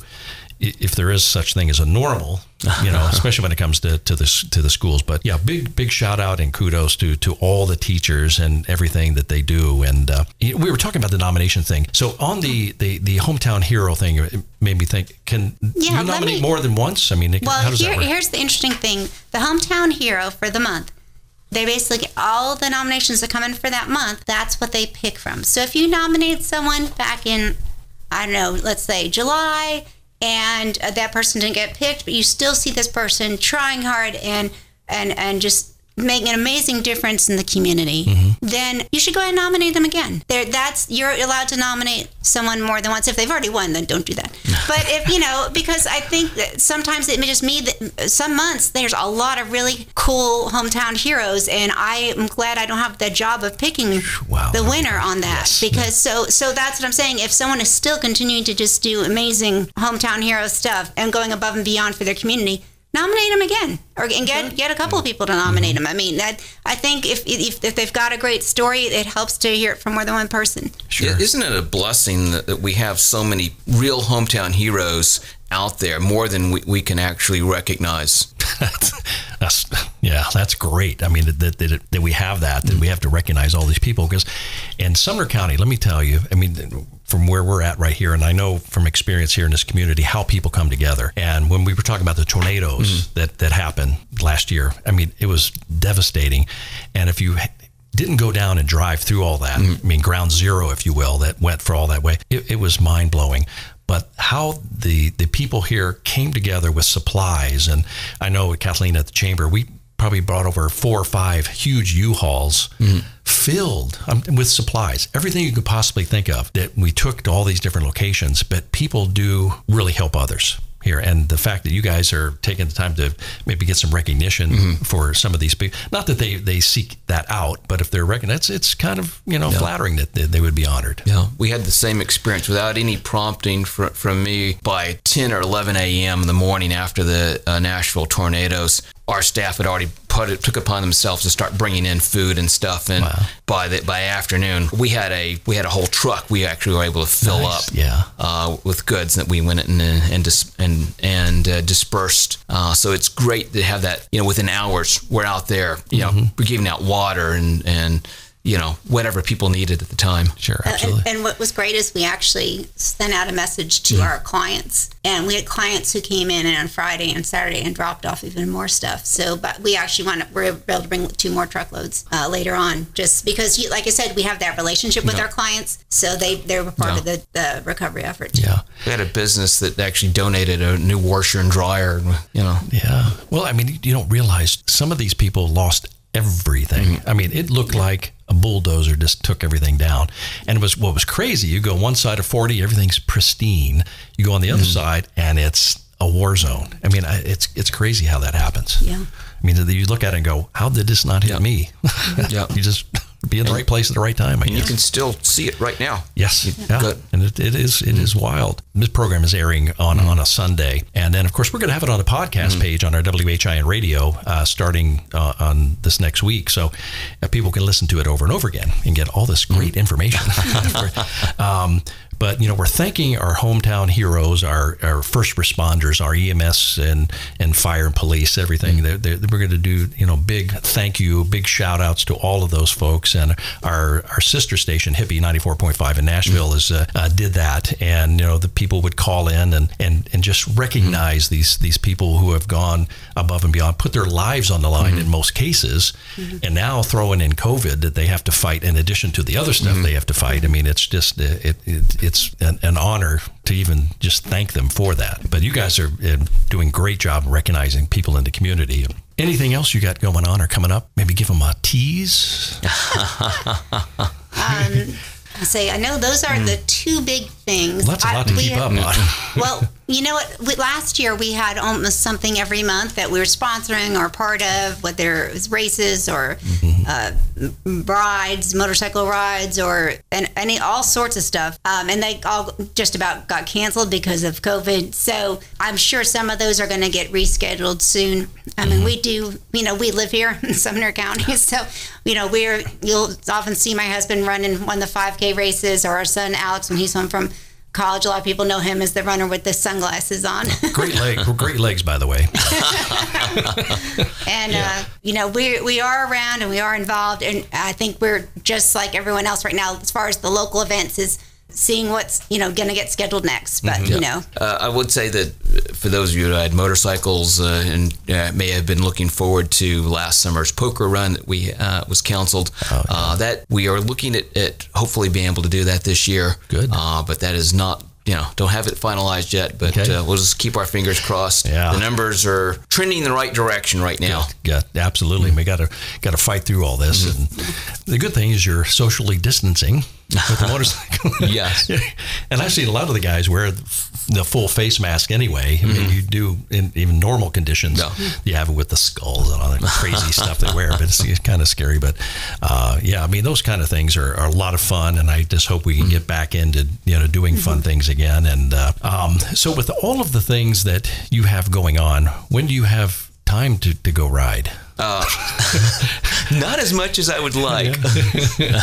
if there is such thing as a normal, you know, especially when it comes to, to the to the schools. But yeah, big big shout out and kudos to to all the teachers and everything that they do. And uh, we were talking about the nomination thing. So on the the, the hometown hero thing, it made me think: Can yeah, you nominate me, more than once? I mean, well, how does here, that work? Here's the interesting thing: the hometown hero for the month. They basically get all the nominations that come in for that month. That's what they pick from. So if you nominate someone back in, I don't know, let's say July. And that person didn't get picked, but you still see this person trying hard and and, and just making an amazing difference in the community. Mm-hmm. Then you should go ahead and nominate them again. There, that's you're allowed to nominate someone more than once. If they've already won, then don't do that. But if you know, because I think that sometimes it may just mean that some months there's a lot of really cool hometown heroes, and I am glad I don't have the job of picking wow. the winner on that. Yes. Because so so that's what I'm saying. If someone is still continuing to just do amazing hometown hero stuff and going above and beyond for their community, nominate them again, or and get get a couple of people to nominate them. I mean, that, I think if, if if they've got a great story, it helps to hear it from more than one person. Sure. Isn't it a blessing that, that we have so many real hometown heroes out there, more than we, we can actually recognize? that's, yeah, that's great. I mean, that that, that we have that, that we have to recognize all these people. Because in Sumner County, let me tell you, I mean, from where we're at right here, and I know from experience here in this community how people come together. And when we were talking about the tornadoes mm-hmm. that, that happened last year, I mean, it was devastating. And if you didn't go down and drive through all that, mm-hmm. I mean, ground zero, if you will, that went for all that way, it, it was mind-blowing. But how the, the people here came together with supplies. And I know Kathleen at the chamber, we probably brought over four or five huge U-Hauls mm-hmm. filled um, with supplies, everything you could possibly think of, that we took to all these different locations. But people do really help others here. And the fact that you guys are taking the time to maybe get some recognition mm-hmm. for some of these people, not that they, they seek that out, but if they're recognized, it's kind of, you know, yeah. flattering that they, they would be honored. Yeah, we had the same experience without any prompting for, from me. By ten or eleven a.m. in the morning after the uh, Nashville tornadoes, our staff had already put it, took upon themselves to start bringing in food and stuff. And wow. by the by afternoon, we had a we had a whole truck. We actually were able to fill nice. up yeah. uh, with goods that we went in and and dis- and, and uh, dispersed. Uh, so it's great to have that. You know, within hours, we're out there. You know, mm-hmm. we're giving out water and and. you know, whatever people needed at the time. Sure, absolutely. And, and what was great is we actually sent out a message to yeah. our clients. And we had clients who came in on Friday and Saturday and dropped off even more stuff. So, but we actually wound up, we were able to bring two more truckloads uh, later on, just because, you, like I said, we have that relationship with yeah. our clients. So they, they were part yeah. of the, the recovery effort. Yeah. We had a business that actually donated a new washer and dryer, you know. Yeah. Well, I mean, you don't realize some of these people lost everything. Mm-hmm. I mean, it looked yeah. like a bulldozer just took everything down. And it was what was crazy. You go one side of forty, everything's pristine. You go on the other mm-hmm. side, and it's a war zone. I mean, it's it's crazy how that happens. Yeah. I mean, you look at it and go, "How did this not hit yeah. me?" Yeah. You just be in the right place at the right time. I guess. You can still see it right now. Yes. Yeah. Good. And it, it is it is wild. This program is airing on, mm-hmm. on a Sunday. And then, of course, we're going to have it on the podcast mm-hmm. page on our W H I N radio uh, starting uh, on this next week. So uh, people can listen to it over and over again and get all this great mm-hmm. information. um, but, you know, we're thanking our hometown heroes, our, our first responders, our E M S and, and fire and police, everything. Mm-hmm. They're, they're, we're going to do, you know, big thank you, big shout outs to all of those folks. And our, our sister station, Hippie ninety-four point five in Nashville, mm-hmm. is uh, uh, did that. And, you know, the people would call in and, and, and just recognize mm-hmm. these these people who have gone above and beyond, put their lives on the line mm-hmm. in most cases, mm-hmm. and now throwing in COVID that they have to fight in addition to the other stuff mm-hmm. they have to fight. I mean, it's just, it, it, it's an, an honor to even just thank them for that. But you guys are doing a great job recognizing people in the community. Anything else you got going on or coming up? Maybe give them a tease. um, I say, I know those are mm. the two big things. Well, that's a lot I, to keep had, up on. Well, you know what? We, last year we had almost something every month that we were sponsoring or part of, whether it was races or mm-hmm. uh, rides, motorcycle rides, or and any all sorts of stuff. Um, and they all just about got canceled because of COVID. So I'm sure some of those are going to get rescheduled soon. I mm-hmm. mean, we do. You know, we live here in Sumner County, so you know we're. You'll often see my husband running one of the five K races, or our son Alex when he's home from college. A lot of people know him as the runner with the sunglasses on. Great legs, great legs, by the way. and yeah. uh, you know, we we are around and we are involved, and I think we're just like everyone else right now as far as the local events is seeing what's you know going to get scheduled next. But mm-hmm. you know, uh, I would say that for those of you who had motorcycles uh, and uh, may have been looking forward to last summer's poker run that we uh, was canceled, oh, yeah. uh, that we are looking at, at hopefully being able to do that this year. Good, uh, but that is not. You know, don't have it finalized yet, but okay. uh, we'll just keep our fingers crossed. Yeah. The numbers are trending in the right direction right now. Yeah, yeah absolutely. Mm-hmm. We got to got to fight through all this. Mm-hmm. And the good thing is you're socially distancing with the motorcycle. Yes. And I've seen a lot of the guys wear the full face mask anyway. I mean, mm-hmm. you do in even normal conditions. No. You have it with the skulls and all that crazy stuff they wear, but it's, it's kind of scary. But uh, yeah, I mean, those kind of things are, are a lot of fun, and I just hope we can mm-hmm. get back into you know doing mm-hmm. fun things again. And uh, um, so with all of the things that you have going on, when do you have time to, to go ride? Uh, not as much as I would like. Yeah.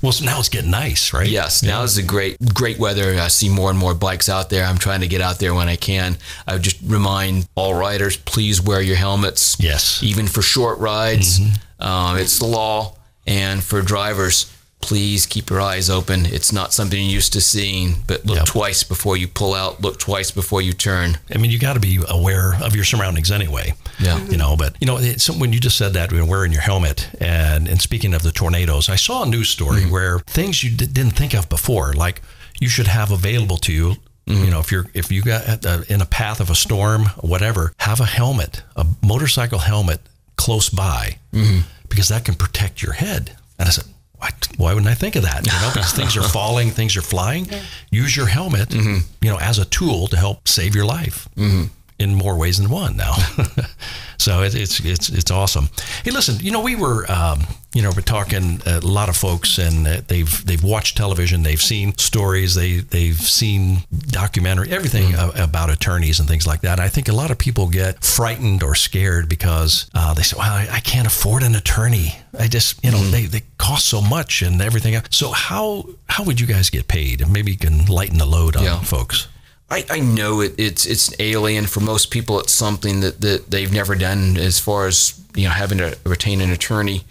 Well, so now it's getting nice, right? Yes. Yeah. Now is the great, great weather. I see more and more bikes out there. I'm trying to get out there when I can. I would just remind all riders, please wear your helmets. Yes. Even for short rides. Mm-hmm. Um, it's the law. And for drivers, please keep your eyes open. It's not something you're used to seeing, but look yep. twice before you pull out, look twice before you turn. I mean, you got to be aware of your surroundings anyway. Yeah. You know, but, you know, it's, when you just said that, you know, wearing your helmet, and, and speaking of the tornadoes, I saw a news story mm-hmm. where things you d- didn't think of before, like you should have available to you. Mm-hmm. You know, if you're if you got uh, in a path of a storm, whatever, have a helmet, a motorcycle helmet close by mm-hmm. because that can protect your head. And I said, What? Why wouldn't I think of that? You know, because things are falling, things are flying. Yeah. Use your helmet, mm-hmm. you know, as a tool to help save your life mm-hmm. in more ways than one now. So it, it's it's it's awesome. Hey, listen, you know, we were, um, you know, we're talking a lot of folks, and they've they've watched television, they've seen stories, they they've seen documentary, everything mm-hmm. about attorneys and things like that. And I think a lot of people get frightened or scared because uh, they say, "Well, I, I can't afford an attorney. I just, you know, mm-hmm. they they cost so much and everything else." So how how would you guys get paid? And maybe you can lighten the load on yeah. folks. I, I know it, it's it's alien for most people. It's something that, that they've never done as far as you know having to retain an attorney.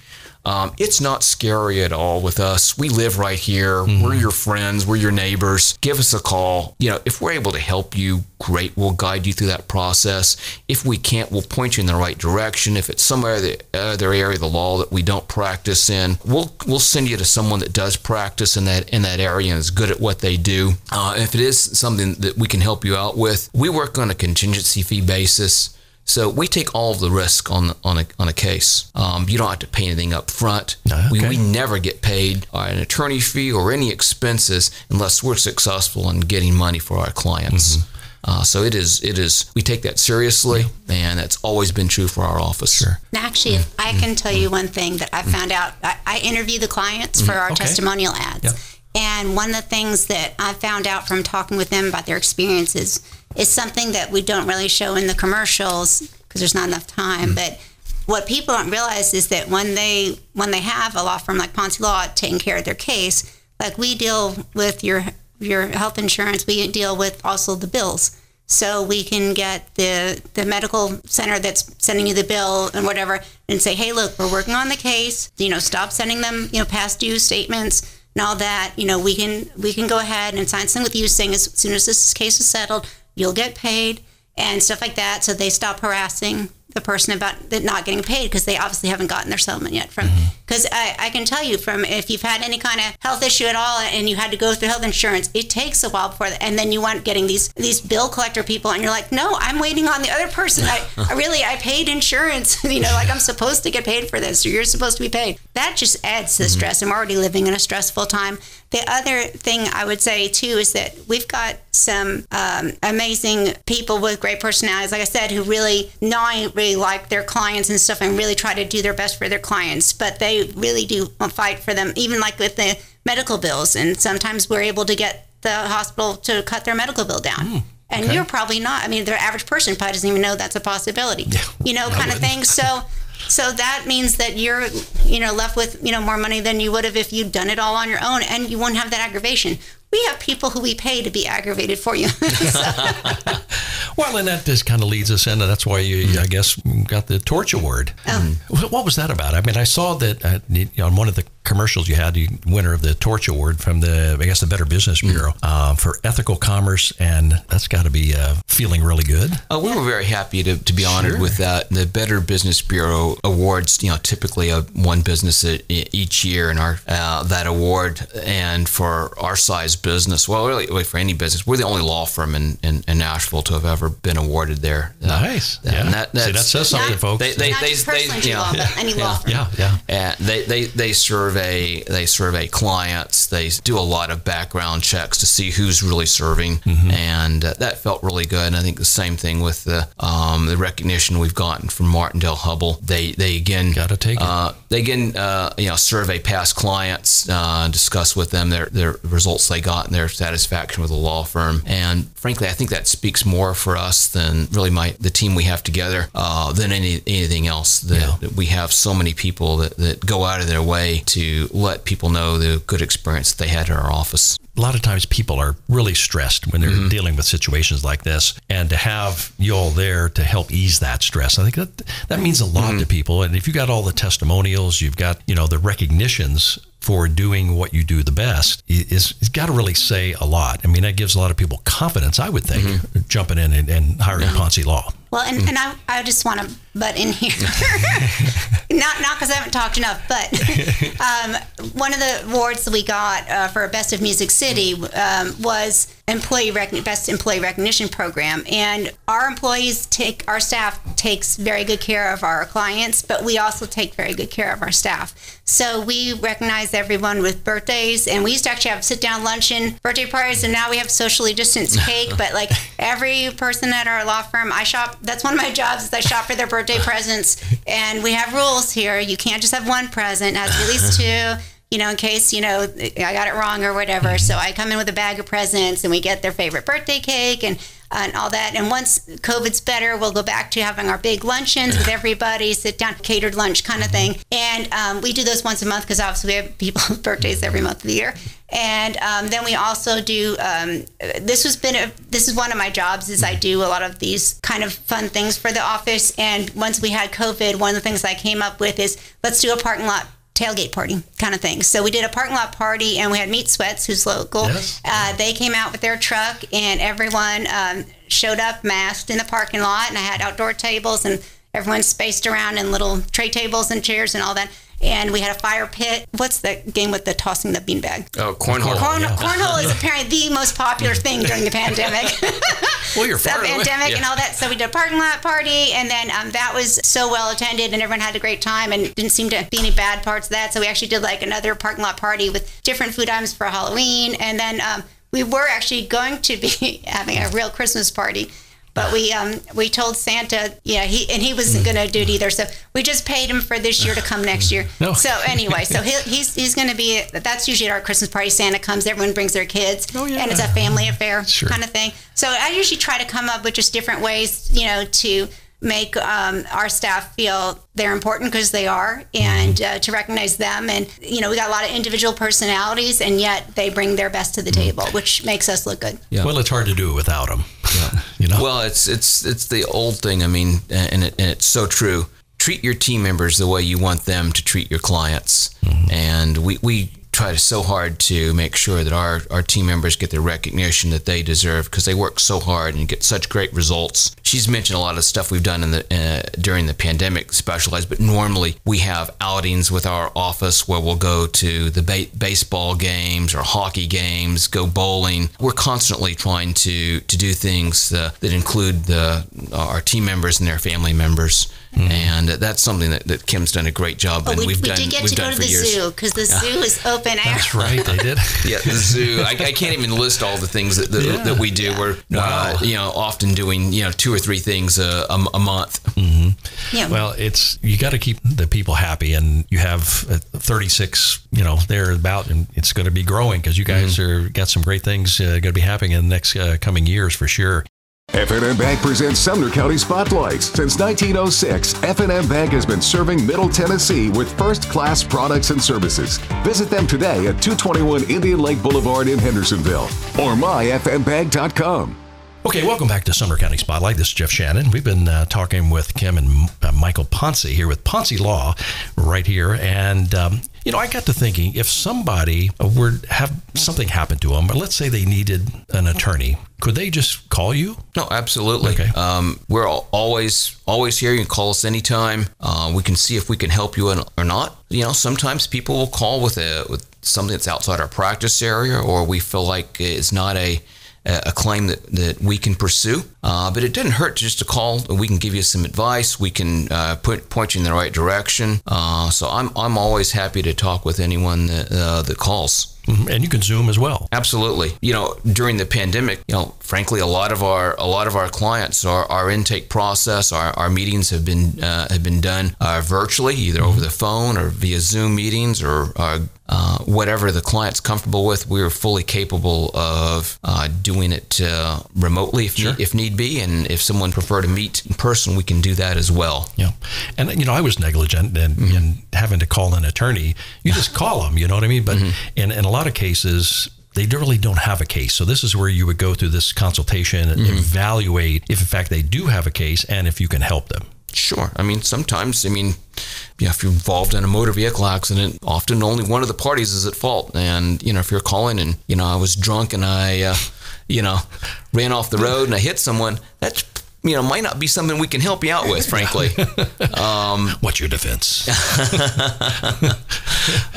Um, it's not scary at all with us. We live right here. Mm-hmm. We're your friends. We're your neighbors. Give us a call. You know, if we're able to help you, great. We'll guide you through that process. If we can't, we'll point you in the right direction. If it's some other, other area of the law that we don't practice in, we'll we'll send you to someone that does practice in that in that area and is good at what they do. Uh, if it is something that we can help you out with, we work on a contingency fee basis. So we take all of the risk on on a on a case. Um, you don't have to pay anything up front. Okay. We we never get paid an attorney fee or any expenses unless we're successful in getting money for our clients. Mm-hmm. Uh, so it is it is we take that seriously, and that's always been true for our office. Sure. Actually, mm-hmm. I can tell you one thing that I found out. I, I interview the clients mm-hmm. for our okay. testimonial ads, yep. and one of the things that I found out from talking with them about their experiences. It's something that we don't really show in the commercials because there's not enough time. Mm. But what people don't realize is that when they when they have a law firm like Ponce Law taking care of their case, like we deal with your your health insurance, we deal with also the bills. So we can get the the medical center that's sending you the bill and whatever, and say, hey, look, we're working on the case. You know, stop sending them you know past due statements. And all that, you know, we can we can go ahead and sign something with you saying as soon as this case is settled, you'll get paid and stuff like that. So they stop harassing the person about it not getting paid because they obviously haven't gotten their settlement yet. From because mm-hmm. I, I can tell you from if you've had any kind of health issue at all and you had to go through health insurance, it takes a while before, the, and then you want getting these these bill collector people, and you're like, no, I'm waiting on the other person. I, I really I paid insurance, you know, like I'm supposed to get paid for this, or you're supposed to be paid. That just adds to the mm-hmm. stress. I'm already living in a stressful time. The other thing I would say too is that we've got some um, amazing people with great personalities, like I said, who really not only really like their clients and stuff and really try to do their best for their clients, but they really do fight for them, even like with the medical bills. And sometimes we're able to get the hospital to cut their medical bill down. Mm. And okay. you're probably not. I mean, the average person probably doesn't even know that's a possibility, yeah, you know, kind of thing. So so that means that you're, you know, left with, you know, more money than you would have if you'd done it all on your own, and you won't have that aggravation. We have people who we pay to be aggravated for you. Well, and that just kind of leads us in, and that's why you, I guess, got the torch award. Oh. What was that about? I mean, I saw that uh, on one of the commercials you had, the winner of the torch award from the, I guess, the Better Business Bureau mm. uh, for ethical commerce, and that's got to be uh, feeling really good. Oh, we yeah. were very happy to, to be honored sure. with that. The Better Business Bureau awards, you know, typically a, one business a, each year in our uh, that award, and for our size business, well, really for any business, we're the only law firm in, in, in Nashville to have ever been awarded there. Uh, nice. Yeah. And that, that's, See, that says something, not, folks. They, they, not they, just they, they, you know, law, yeah. any yeah. law firm. Yeah, yeah. yeah. And they, they, they serve They, they survey clients. They do a lot of background checks to see who's really serving, mm-hmm. and uh, that felt really good. And I think the same thing with the um, the recognition we've gotten from Martindale-Hubbell. They they again gotta take uh, it. They again uh, you know survey past clients, uh, discuss with them their their results they got and their satisfaction with the law firm. And frankly, I think that speaks more for us than really my the team we have together uh, than any anything else. That, yeah. that we have so many people that, that go out of their way to. to let people know the good experience that they had in our office. A lot of times people are really stressed when they're mm-hmm. dealing with situations like this, and to have you all there to help ease that stress, I think that that means a lot mm-hmm. to people. And if you got all the testimonials, you've got, you know, the recognitions for doing what you do the best, is it's got to really say a lot. I mean, that gives a lot of people confidence, I would think, mm-hmm. jumping in and, and hiring mm-hmm. Ponce Law. Well, and, mm. and I, I just want to butt in here, not not because I haven't talked enough, but um, one of the awards that we got uh, for Best of Music City um, was employee rec- Best Employee Recognition Program. And our employees take, our staff takes very good care of our clients, but we also take very good care of our staff. So we recognize everyone with birthdays, and we used to actually have sit-down luncheon, birthday parties, and now we have socially distanced cake, but like every person at our law firm, I shop that's one of my jobs is I shop for their birthday presents, and we have rules here. You can't just have one present, it has to be at least two, you know, in case, you know, I got it wrong or whatever. So I come in with a bag of presents, and we get their favorite birthday cake and and all that. And once COVID's better, we'll go back to having our big luncheons with everybody, sit down, catered lunch kind of thing. And um, we do those once a month because obviously we have people's birthdays every month of the year. And um, then we also do, um, this has been, a, this is one of my jobs is I do a lot of these kind of fun things for the office. And once we had COVID, one of the things I came up with is let's do a parking lot tailgate party kind of thing. So we did a parking lot party, and we had Meat Sweats, who's local. Yes. Uh, they came out with their truck, and everyone um, showed up masked in the parking lot, and I had outdoor tables, and everyone spaced around in little tray tables and chairs and all that. And we had a fire pit. What's the game with the tossing the beanbag? Oh, cornhole. Corn, yeah. Cornhole is apparently the most popular thing during the pandemic. Well, you're far away. The pandemic yeah. and all that. So we did a parking lot party, and then um, that was so well attended, and everyone had a great time, and didn't seem to be any bad parts of that. So we actually did like another parking lot party with different food items for Halloween, and then um, we were actually going to be having a real Christmas party. But we um, we told Santa, yeah, he and he wasn't going to do it either. So we just paid him for this year to come next year. No. So anyway, so he, he's he's going to be, that's usually at our Christmas party. Santa comes, everyone brings their kids. Oh, yeah. And it's a family affair sure. kind of thing. So I usually try to come up with just different ways, you know, to make um, our staff feel they're important because they are, and uh, to recognize them. And, you know, we got a lot of individual personalities, and yet they bring their best to the table, which makes us look good. Yeah. Well, it's hard to do it without them. Yeah. You know? Well, it's it's it's the old thing. I mean, and, it, and it's so true. Treat your team members the way you want them to treat your clients. Mm-hmm. And we, we try so hard to make sure that our, our team members get the recognition that they deserve because they work so hard and get such great results. She's mentioned a lot of stuff we've done in the uh, during the pandemic specialized, but normally we have outings with our office where we'll go to the ba- baseball games or hockey games, go bowling. We're constantly trying to, to do things uh, that include the, our team members and their family members. Mm-hmm. And that's something that, that Kim's done a great job, oh, and we, we've we done. We did get to go to the years. zoo because the zoo is open. That's right, they did. Yeah, the zoo. I, I can't even list all the things that that, yeah. that we do. Yeah. We're wow. uh, you know often doing you know two or three things a, a, a month. Mm-hmm. Yeah. Well, it's you got to keep the people happy, and you have thirty-six you know there about, and it's going to be growing because you guys mm-hmm. are got some great things uh, going to be happening in the next uh, coming years for sure. F and M Bank presents Sumner County Spotlights. Since nineteen oh six, F and M Bank has been serving Middle Tennessee with first-class products and services. Visit them today at two twenty-one Indian Lake Boulevard in Hendersonville or my f m bank dot com. Okay, welcome back to Sumner County Spotlight. This is Jeff Shannon. We've been uh, talking with Kim and uh, Michael Ponce here with Ponce Law right here. And, um, you know, I got to thinking, if somebody were have something happen to them, or let's say they needed an attorney, could they just call you? No, absolutely. Okay. Um, we're all, always always here. You can call us anytime. Uh, we can see if we can help you or not. You know, sometimes people will call with, a, with something that's outside our practice area, or we feel like it's not a... a claim that, that we can pursue. Uh, but it doesn't hurt just to call. We can give you some advice. We can uh, put, point you in the right direction. Uh, so I'm I'm always happy to talk with anyone that, uh, that calls. Mm-hmm. And you can Zoom as well. Absolutely. You know, during the pandemic, you know, frankly, a lot of our a lot of our clients, our, our intake process, our, our meetings have been uh, have been done uh, virtually, either mm-hmm. over the phone or via Zoom meetings or uh, uh, whatever the client's comfortable with. We are fully capable of uh, doing it uh, remotely if sure. need, if need be, and if someone prefer to meet in person, we can do that as well. Yeah, and you know, I was negligent in, mm-hmm. in having to call an attorney. You just call them, you know what I mean? But mm-hmm. and and a lot A lot of cases, they really don't have a case. So this is where you would go through this consultation and mm-hmm. evaluate if, in fact, they do have a case and if you can help them. Sure. I mean, sometimes, I mean, you know, if you're involved in a motor vehicle accident, often only one of the parties is at fault. And, you know, if you're calling and, you know, I was drunk and I, uh, you know, ran off the road and I hit someone, that's you know, might not be something we can help you out with, frankly. Um, What's your defense?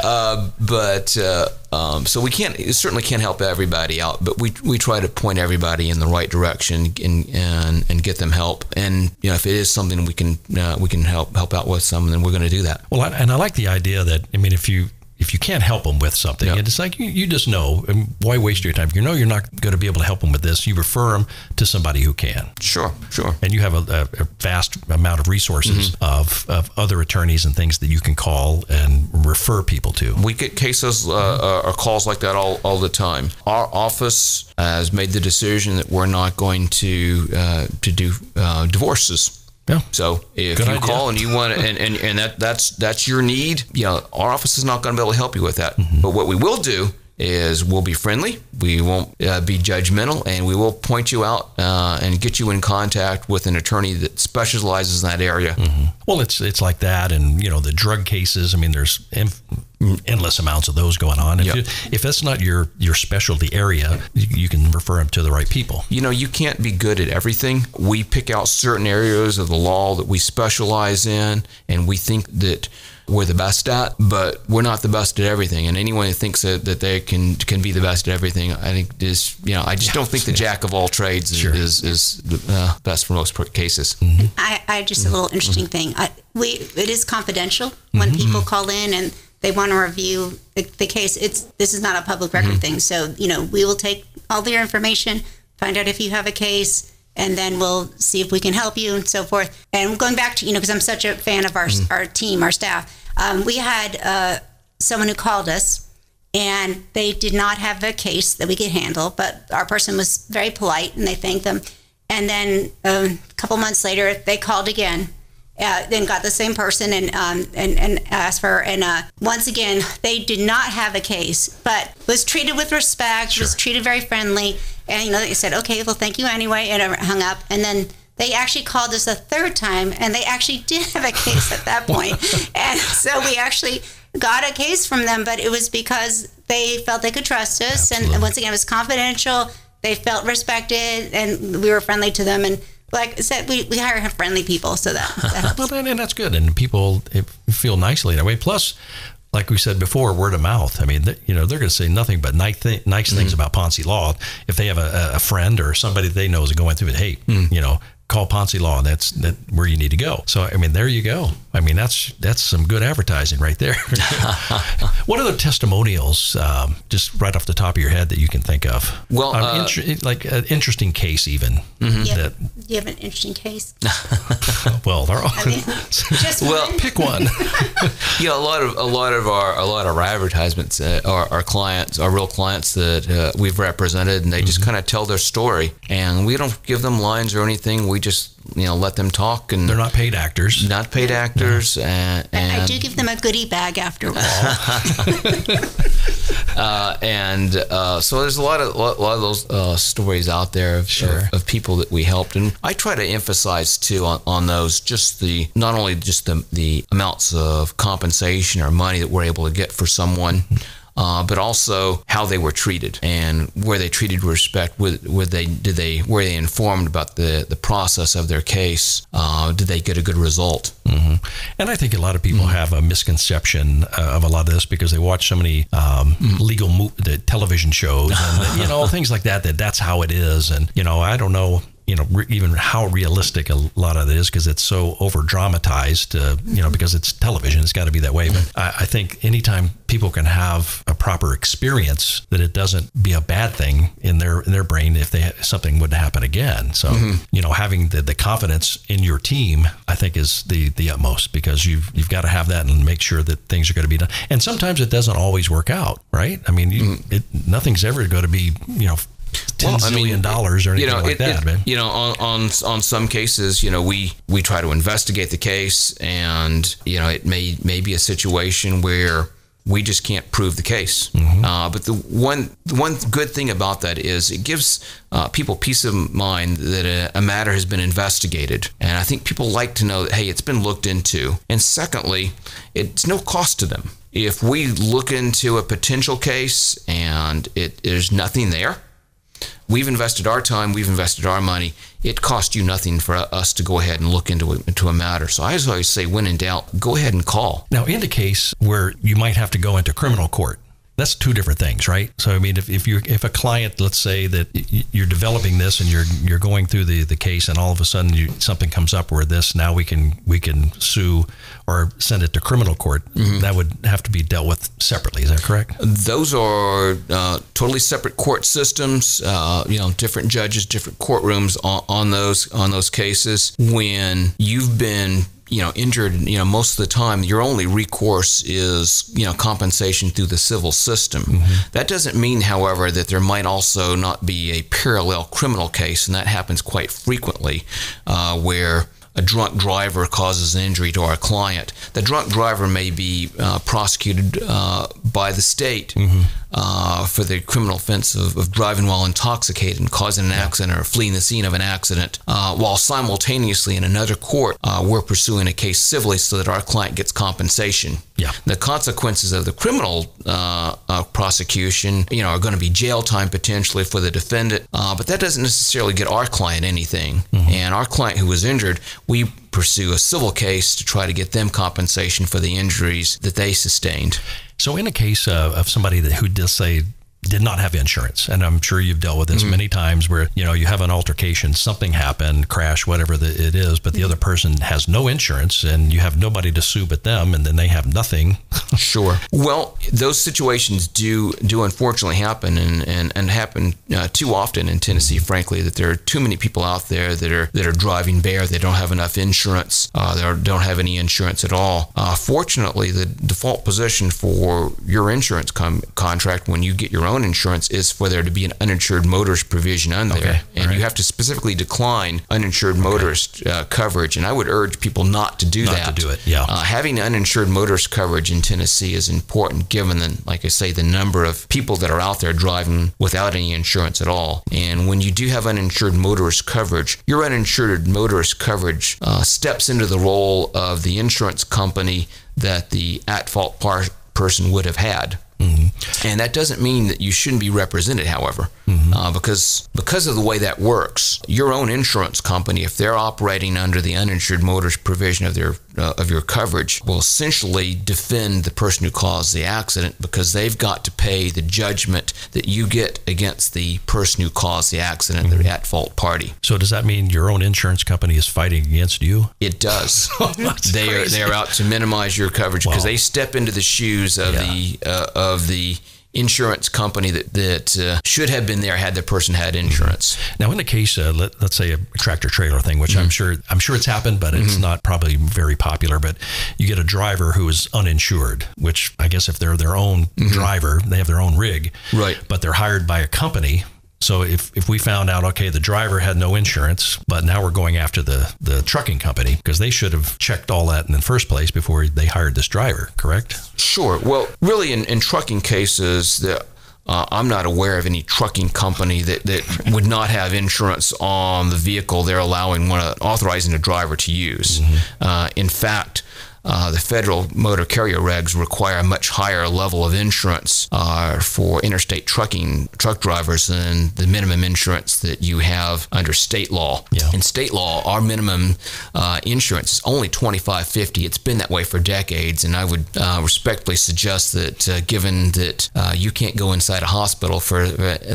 uh, but, uh, um, so we can't, certainly can't help everybody out, but we, we try to point everybody in the right direction and, and, and get them help. And, you know, if it is something we can, uh, we can help, help out with some, then we're going to do that. Well, I, and I like the idea that, I mean, if you, if you can't help them with something, yep. it's like you, you just know. And why waste your time? If you know you're not going to be able to help them with this, you refer them to somebody who can. Sure, sure. And you have a, a vast amount of resources mm-hmm. of, of other attorneys and things that you can call and refer people to. We get cases uh, mm-hmm. or calls like that all, all the time. Our office has made the decision that we're not going to uh, to do uh, divorces. Yeah. So if Good you idea. call and you want to, and, and, and that, that's that's your need, you know, our office is not going to be able to help you with that. Mm-hmm. But what we will do is we'll be friendly, we won't uh, be judgmental, and we will point you out uh, and get you in contact with an attorney that specializes in that area. Mm-hmm. Well, it's it's like that, and you know the drug cases. I mean, there's inf- endless amounts of those going on. If, yep. you, if that's not your your specialty area, you, you can refer them to the right people. You know, you can't be good at everything. We pick out certain areas of the law that we specialize in, and we think that we're the best at, but we're not the best at everything. And anyone who thinks that, that they can can be the best at everything, I think is, you know, I just yeah, don't think the jack of all trades sure. is is the uh, best for most cases. Mm-hmm. I, I just mm-hmm. a little interesting mm-hmm. thing. I, we It is confidential when mm-hmm. people call in and they want to review the, the case. It's This is not a public record mm-hmm. thing. So, you know, we will take all their information, find out if you have a case, and then we'll see if we can help you and so forth. And going back to, you know, because I'm such a fan of our mm-hmm. our team, our staff, Um, we had uh, someone who called us, and they did not have a case that we could handle, but our person was very polite, and they thanked them. And then um, a couple months later, they called again, uh, then got the same person and um, and, and asked for, and uh, once again, they did not have a case, but was treated with respect, sure. was treated very friendly, and you know, they said, okay, well, thank you anyway, and I hung up, and then they actually called us a third time, and they actually did have a case at that point. And so we actually got a case from them, but it was because they felt they could trust us. Absolutely. And once again, it was confidential. They felt respected, and we were friendly to them. And like I said, we, we hire friendly people, so that, that helps. Well, and that's good. And people feel nicely that way. Plus, like we said before, word of mouth. I mean, they, you know, they're going to say nothing but nice, th- nice mm-hmm. things about Ponce Law. If they have a, a friend or somebody that they know is going through it, hey, mm-hmm. you know, call Ponce Law. That's that where you need to go. So, I mean, there you go. I mean, that's that's some good advertising right there. What other testimonials, um, just right off the top of your head, that you can think of? Well, um, uh, inter- like an interesting case, even. Mm-hmm. You have, that, you have an interesting case? Well, they're all. I mean, just well, one. Pick one. Yeah, a lot of a lot of our a lot of our advertisements uh, are our clients, our real clients that uh, we've represented, and they mm-hmm. just kind of tell their story, and we don't give them lines or anything. We just, you know, let them talk, and they're not paid actors. Not paid actors, no. and, and I do give them a goodie bag after all. uh, and uh, so there's a lot of a lot of those uh, stories out there of, sure. of, of people that we helped, and I try to emphasize too on, on those just the not only just the the amounts of compensation or money that we're able to get for someone. Uh, but also how they were treated and were they treated with respect? Were, were they did they were they informed about the, the process of their case? Uh, did they get a good result? Mm-hmm. And I think a lot of people mm-hmm. have a misconception uh, of a lot of this because they watch so many um, mm-hmm. legal mo- the television shows and you know things like that. That that's how it is. And you know I don't know. You know, re- even how realistic a lot of it is because it's so over dramatized, uh, you know, because it's television. It's got to be that way. But I, I think anytime people can have a proper experience, that it doesn't be a bad thing in their in their brain if they something would happen again. So, mm-hmm. you know, having the, the confidence in your team, I think, is the, the utmost because you've, you've got to have that and make sure that things are going to be done. And sometimes it doesn't always work out, right? I mean, you, mm-hmm. it, nothing's ever going to be, you know, Ten well, I mean, million dollars or anything you know, like it, that, it, man. You know, on, on on some cases, you know, we, we try to investigate the case, and you know, it may may be a situation where we just can't prove the case. Mm-hmm. Uh, but the one the one good thing about that is it gives uh, people peace of mind that a, a matter has been investigated, and I think people like to know that hey, it's been looked into. And secondly, it's no cost to them if we look into a potential case and it there's nothing there. We've invested our time. We've invested our money. It cost you nothing for us to go ahead and look into a, into a matter. So I always say, when in doubt, go ahead and call. Now, in the case where you might have to go into criminal court, that's two different things, right? So I mean, if, if you if a client, let's say that you're developing this and you're you're going through the, the case, and all of a sudden you, something comes up where this now we can we can sue or send it to criminal court, mm-hmm. that would have to be dealt with separately. Is that correct? Those are uh, totally separate court systems. Uh, you know, different judges, different courtrooms on, on those on those cases. When you've been you know, injured, you know, most of the time, your only recourse is, you know, compensation through the civil system. Mm-hmm. That doesn't mean, however, that there might also not be a parallel criminal case, and that happens quite frequently, uh, where a drunk driver causes an injury to our client. The drunk driver may be uh, prosecuted uh, by the state mm-hmm. uh, for the criminal offense of, of driving while intoxicated and causing an yeah. accident or fleeing the scene of an accident, uh, while simultaneously in another court, uh, we're pursuing a case civilly so that our client gets compensation. Yeah. The consequences of the criminal uh, uh, prosecution, you know, are going to be jail time potentially for the defendant, uh, but that doesn't necessarily get our client anything. Mm-hmm. And our client who was injured, we pursue a civil case to try to get them compensation for the injuries that they sustained. So in a case uh, of somebody that who does say did not have insurance, and I'm sure you've dealt with this mm-hmm. many times where, you know, you have an altercation, something happened, crash, whatever the, it is, but the mm-hmm. other person has no insurance and you have nobody to sue but them, and then they have nothing. Sure. Well, those situations do do unfortunately happen and, and, and happen uh, too often in Tennessee, mm-hmm. frankly, that there are too many people out there that are that are driving bare. They don't have enough insurance. Uh, they are, don't have any insurance at all. Uh, fortunately, the default position for your insurance com- contract when you get your own insurance is for there to be an uninsured motorist provision on there, okay, and right. you have to specifically decline uninsured okay. motorist uh, coverage. And I would urge people not to do not that. Not to do it. Yeah, uh, having uninsured motorist coverage in Tennessee is important, given the, like I say, the number of people that are out there driving without any insurance at all. And when you do have uninsured motorist coverage, your uninsured motorist coverage uh, steps into the role of the insurance company that the at-fault par- person would have had. Mm-hmm. And that doesn't mean that you shouldn't be represented, however, mm-hmm. uh, because because of the way that works, your own insurance company, if they're operating under the uninsured motorist provision of their uh, of your coverage, will essentially defend the person who caused the accident, because they've got to pay the judgment that you get against the person who caused the accident, mm-hmm. the at-fault party. So does that mean your own insurance company is fighting against you? It does. oh, they crazy. are they are out to minimize your coverage, because wow. they step into the shoes of yeah. the uh, of of the insurance company that, that uh, should have been there had the person had insurance. Mm-hmm. Now, in the case, uh, let, let's say a tractor trailer thing, which mm-hmm. I'm sure I'm sure it's happened, but mm-hmm. it's not probably very popular, but you get a driver who is uninsured, which I guess if they're their own mm-hmm. driver, they have their own rig, right? But they're hired by a company. So if, if we found out, okay, the driver had no insurance, but now we're going after the, the trucking company, because they should have checked all that in the first place before they hired this driver, correct? Sure. Well, really in, in trucking cases, the, uh, I'm not aware of any trucking company that, that would not have insurance on the vehicle they're allowing, one, uh, authorizing a driver to use. Mm-hmm. Uh, in fact, Uh, the federal motor carrier regs require a much higher level of insurance uh, for interstate trucking truck drivers than the minimum insurance that you have under state law. Yeah. In state law, our minimum uh, insurance is only twenty-five fifty. It's been that way for decades, and I would uh, respectfully suggest that uh, given that uh, you can't go inside a hospital for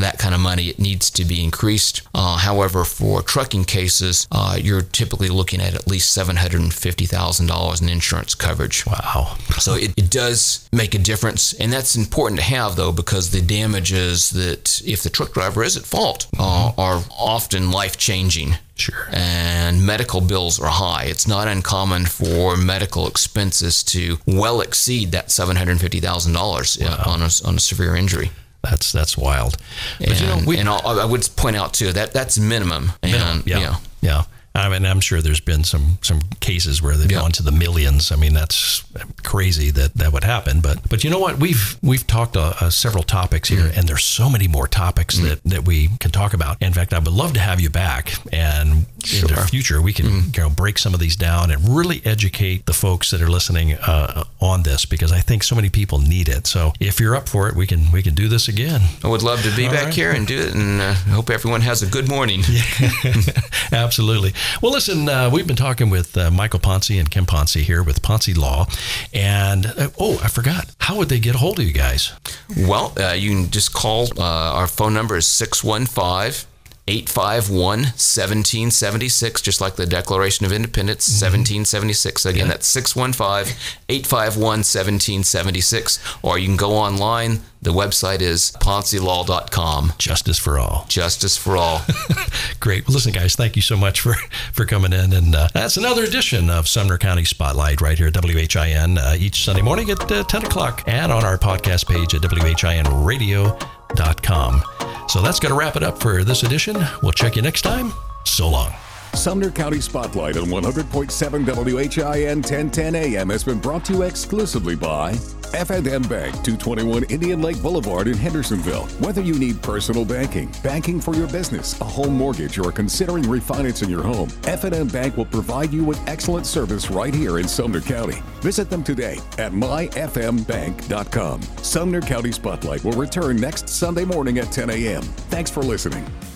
that kind of money, it needs to be increased. Uh, however, for trucking cases, uh, you're typically looking at at least seven hundred fifty thousand dollars in insurance coverage. Wow. So it, it does make a difference. And that's important to have, though, because the damages that, if the truck driver is at fault, uh, are often life-changing. Sure. And medical bills are high. It's not uncommon for medical expenses to well exceed that seven hundred fifty thousand dollars wow. on a, on a severe injury. That's that's wild. But and you know, we, and I'll, I would point out, too, that that's minimum. Minimum, and, yeah. Yeah. yeah. I mean, I'm sure there's been some, some cases where they've yeah. gone to the millions. I mean, that's crazy that that would happen. But but you know what? We've we've talked uh, uh, several topics here, mm-hmm. and there's so many more topics mm-hmm. that, that we can talk about. In fact, I would love to have you back, and sure. in the future we can mm-hmm. you know, break some of these down and really educate the folks that are listening uh, on this, because I think so many people need it. So if you're up for it, we can we can do this again. I would love to be All back right. here and do it, and I uh, hope everyone has a good morning. Yeah. Absolutely. Well, listen, uh, we've been talking with uh, Michael Ponce and Kim Ponce here with Ponce Law. And, uh, oh, I forgot. How would they get a hold of you guys? Well, uh, you can just call. Uh, our phone number is six one five, eight five one, one seven seven six, just like the Declaration of Independence, mm-hmm. seventeen seventy-six. Again, yeah. that's six one five, eight five one, one seven seven six. Or you can go online. The website is Ponce Law dot com. Justice for all. Justice for all. Great. Well, listen, guys, thank you so much for, for coming in. And uh, that's another edition of Sumner County Spotlight right here at W H I N uh, each Sunday morning at uh, ten o'clock, and on our podcast page at W H I N radio dot com. So that's going to wrap it up for this edition. We'll check you next time. So long. Sumner County Spotlight on one hundred point seven W H I N ten ten A M has been brought to you exclusively by F and M Bank, two twenty-one Indian Lake Boulevard in Hendersonville. Whether you need personal banking, banking for your business, a home mortgage, or considering refinancing your home, F and M Bank will provide you with excellent service right here in Sumner County. Visit them today at my f m bank dot com. Sumner County Spotlight will return next Sunday morning at ten a.m. Thanks for listening.